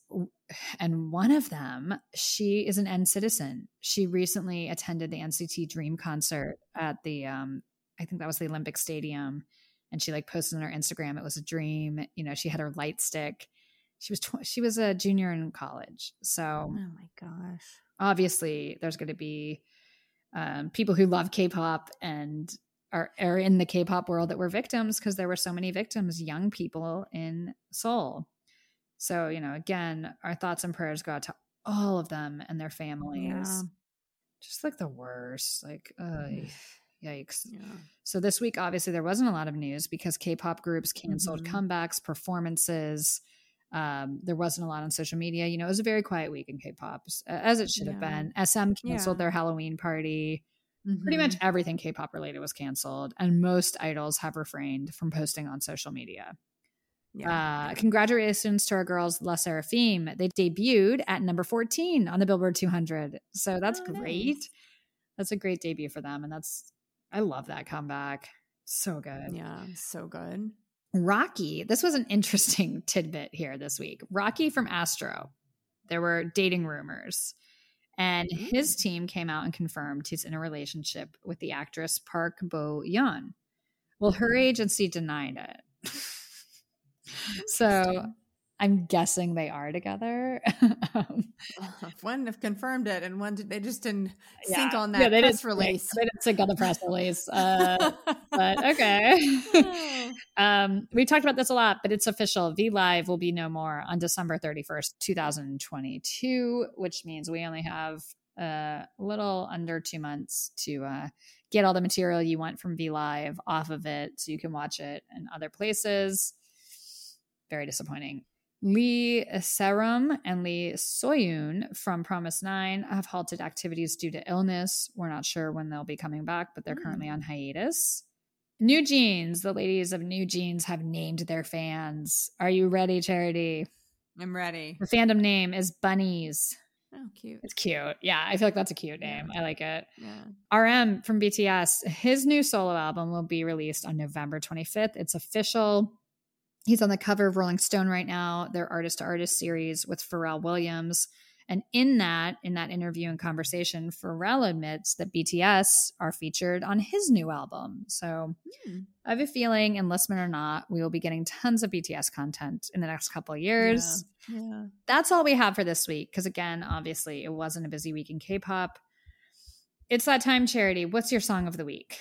And one of them, she is an N citizen. She recently attended the N C T Dream concert at the, um, I think that was the Olympic Stadium. And she, like, posted on her Instagram, it was a dream. You know, she had her light stick. She was, tw- she was a junior in college. So, oh my gosh, obviously there's going to be um, people who love K-pop and are, are in the K-pop world that were victims. 'Cause there were so many victims, young people in Seoul. So, you know, again, our thoughts and prayers go out to all of them and their families. Yeah. Just, like, the worst, like, uh, yikes. Yeah. So this week, obviously, there wasn't a lot of news because K-pop groups canceled mm-hmm. comebacks, performances. Um, there wasn't a lot on social media. You know, it was a very quiet week in K-pop, as it should yeah. have been. S M canceled yeah. their Halloween party. Mm-hmm. Pretty much everything K-pop related was canceled. And most idols have refrained from posting on social media. Yeah. Uh, congratulations to our girls, La Seraphim. They debuted at number fourteen on the Billboard two hundred. So that's oh, great. Nice. That's a great debut for them. And that's, I love that comeback. So good. Yeah. So good. Rocky. This was an interesting tidbit here this week. Rocky from Astro. There were dating rumors and mm-hmm. his team came out and confirmed he's in a relationship with the actress Park Bo-yeon. Well, her agency denied it. So I'm guessing they are together. um, one have confirmed it, and one did, they just didn't yeah. sync on that yeah, they press didn't, release. They, they didn't sync on the press release. Uh, but okay. um, we talked about this a lot, but it's official. V Live will be no more on December thirty-first, twenty twenty-two, which means we only have a little under two months to uh, get all the material you want from V Live off of it so you can watch it in other places. Very disappointing. Lee Serum and Lee Soyoon from Promise Nine have halted activities due to illness. We're not sure when they'll be coming back, but they're mm. currently on hiatus. New Jeans. The ladies of New Jeans have named their fans. Are you ready, Charity? I'm ready. The fandom name is Bunnies. Oh, cute. It's cute. Yeah, I feel like that's a cute name. Yeah. I like it. Yeah. R M from B T S. His new solo album will be released on November twenty-fifth. It's official. He's on the cover of Rolling Stone right now, their Artist to Artist series with Pharrell Williams. And in that, in that interview and conversation, Pharrell admits that B T S are featured on his new album. So hmm. I have a feeling, enlistment or not, we will be getting tons of B T S content in the next couple of years. Yeah. Yeah. That's all we have for this week. Because again, obviously, it wasn't a busy week in K-pop. It's that time, Charity. What's your song of the week?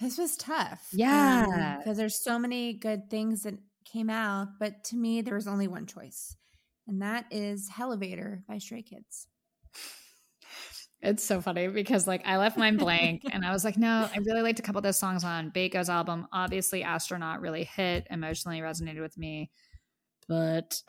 This was tough. Yeah. Because um, there's so many good things that came out. But to me, there was only one choice. And that is Hellevator by Stray Kids. It's so funny because, like, I left mine blank and I was like, no, I really liked a couple of those songs on Baekho's album. Obviously, Astronaut really hit, emotionally resonated with me. But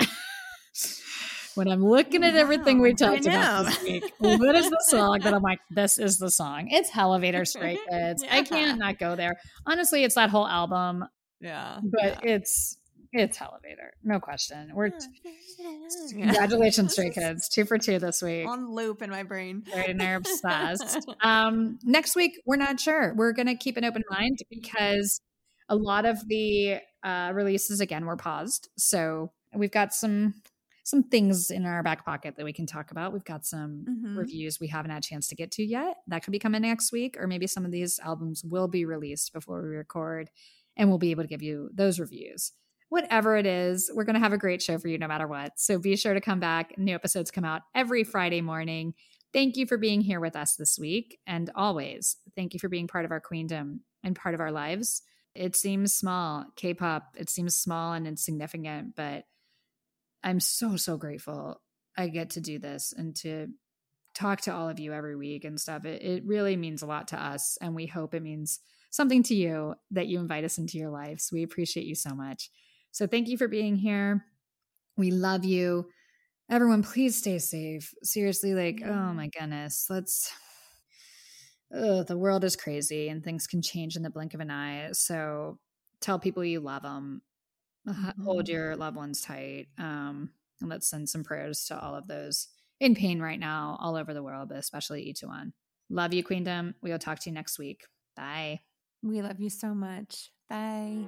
when I'm looking at everything we talked about this week, what is the song that I'm like, this is the song? It's Hellevator, Stray Kids. Yeah. I can't not go there. Honestly, it's that whole album. Yeah. But yeah. it's... It's Hellevator. No question. We're t- Congratulations, Stray Kids. Two for two this week. On loop in my brain. Right, and they're obsessed. Um, next week, we're not sure. We're going to keep an open mind because a lot of the uh, releases, again, were paused. So we've got some some things in our back pocket that we can talk about. We've got some mm-hmm. reviews we haven't had a chance to get to yet. That could be coming next week, or maybe some of these albums will be released before we record, and we'll be able to give you those reviews. Whatever it is, we're going to have a great show for you no matter what. So be sure to come back. New episodes come out every Friday morning. Thank you for being here with us this week. And always, thank you for being part of our queendom and part of our lives. It seems small, K-pop, it seems small and insignificant, but I'm so, so grateful I get to do this and to talk to all of you every week and stuff. It, it really means a lot to us, and we hope it means something to you that you invite us into your lives. We appreciate you so much. So thank you for being here. We love you. Everyone, please stay safe. Seriously, like, oh my goodness. Let's, oh, the world is crazy and things can change in the blink of an eye. So tell people you love them. Mm-hmm. Hold your loved ones tight. Um, and let's send some prayers to all of those in pain right now, all over the world, but especially Itaewon. Love you, Queendom. We will talk to you next week. Bye. We love you so much. Bye.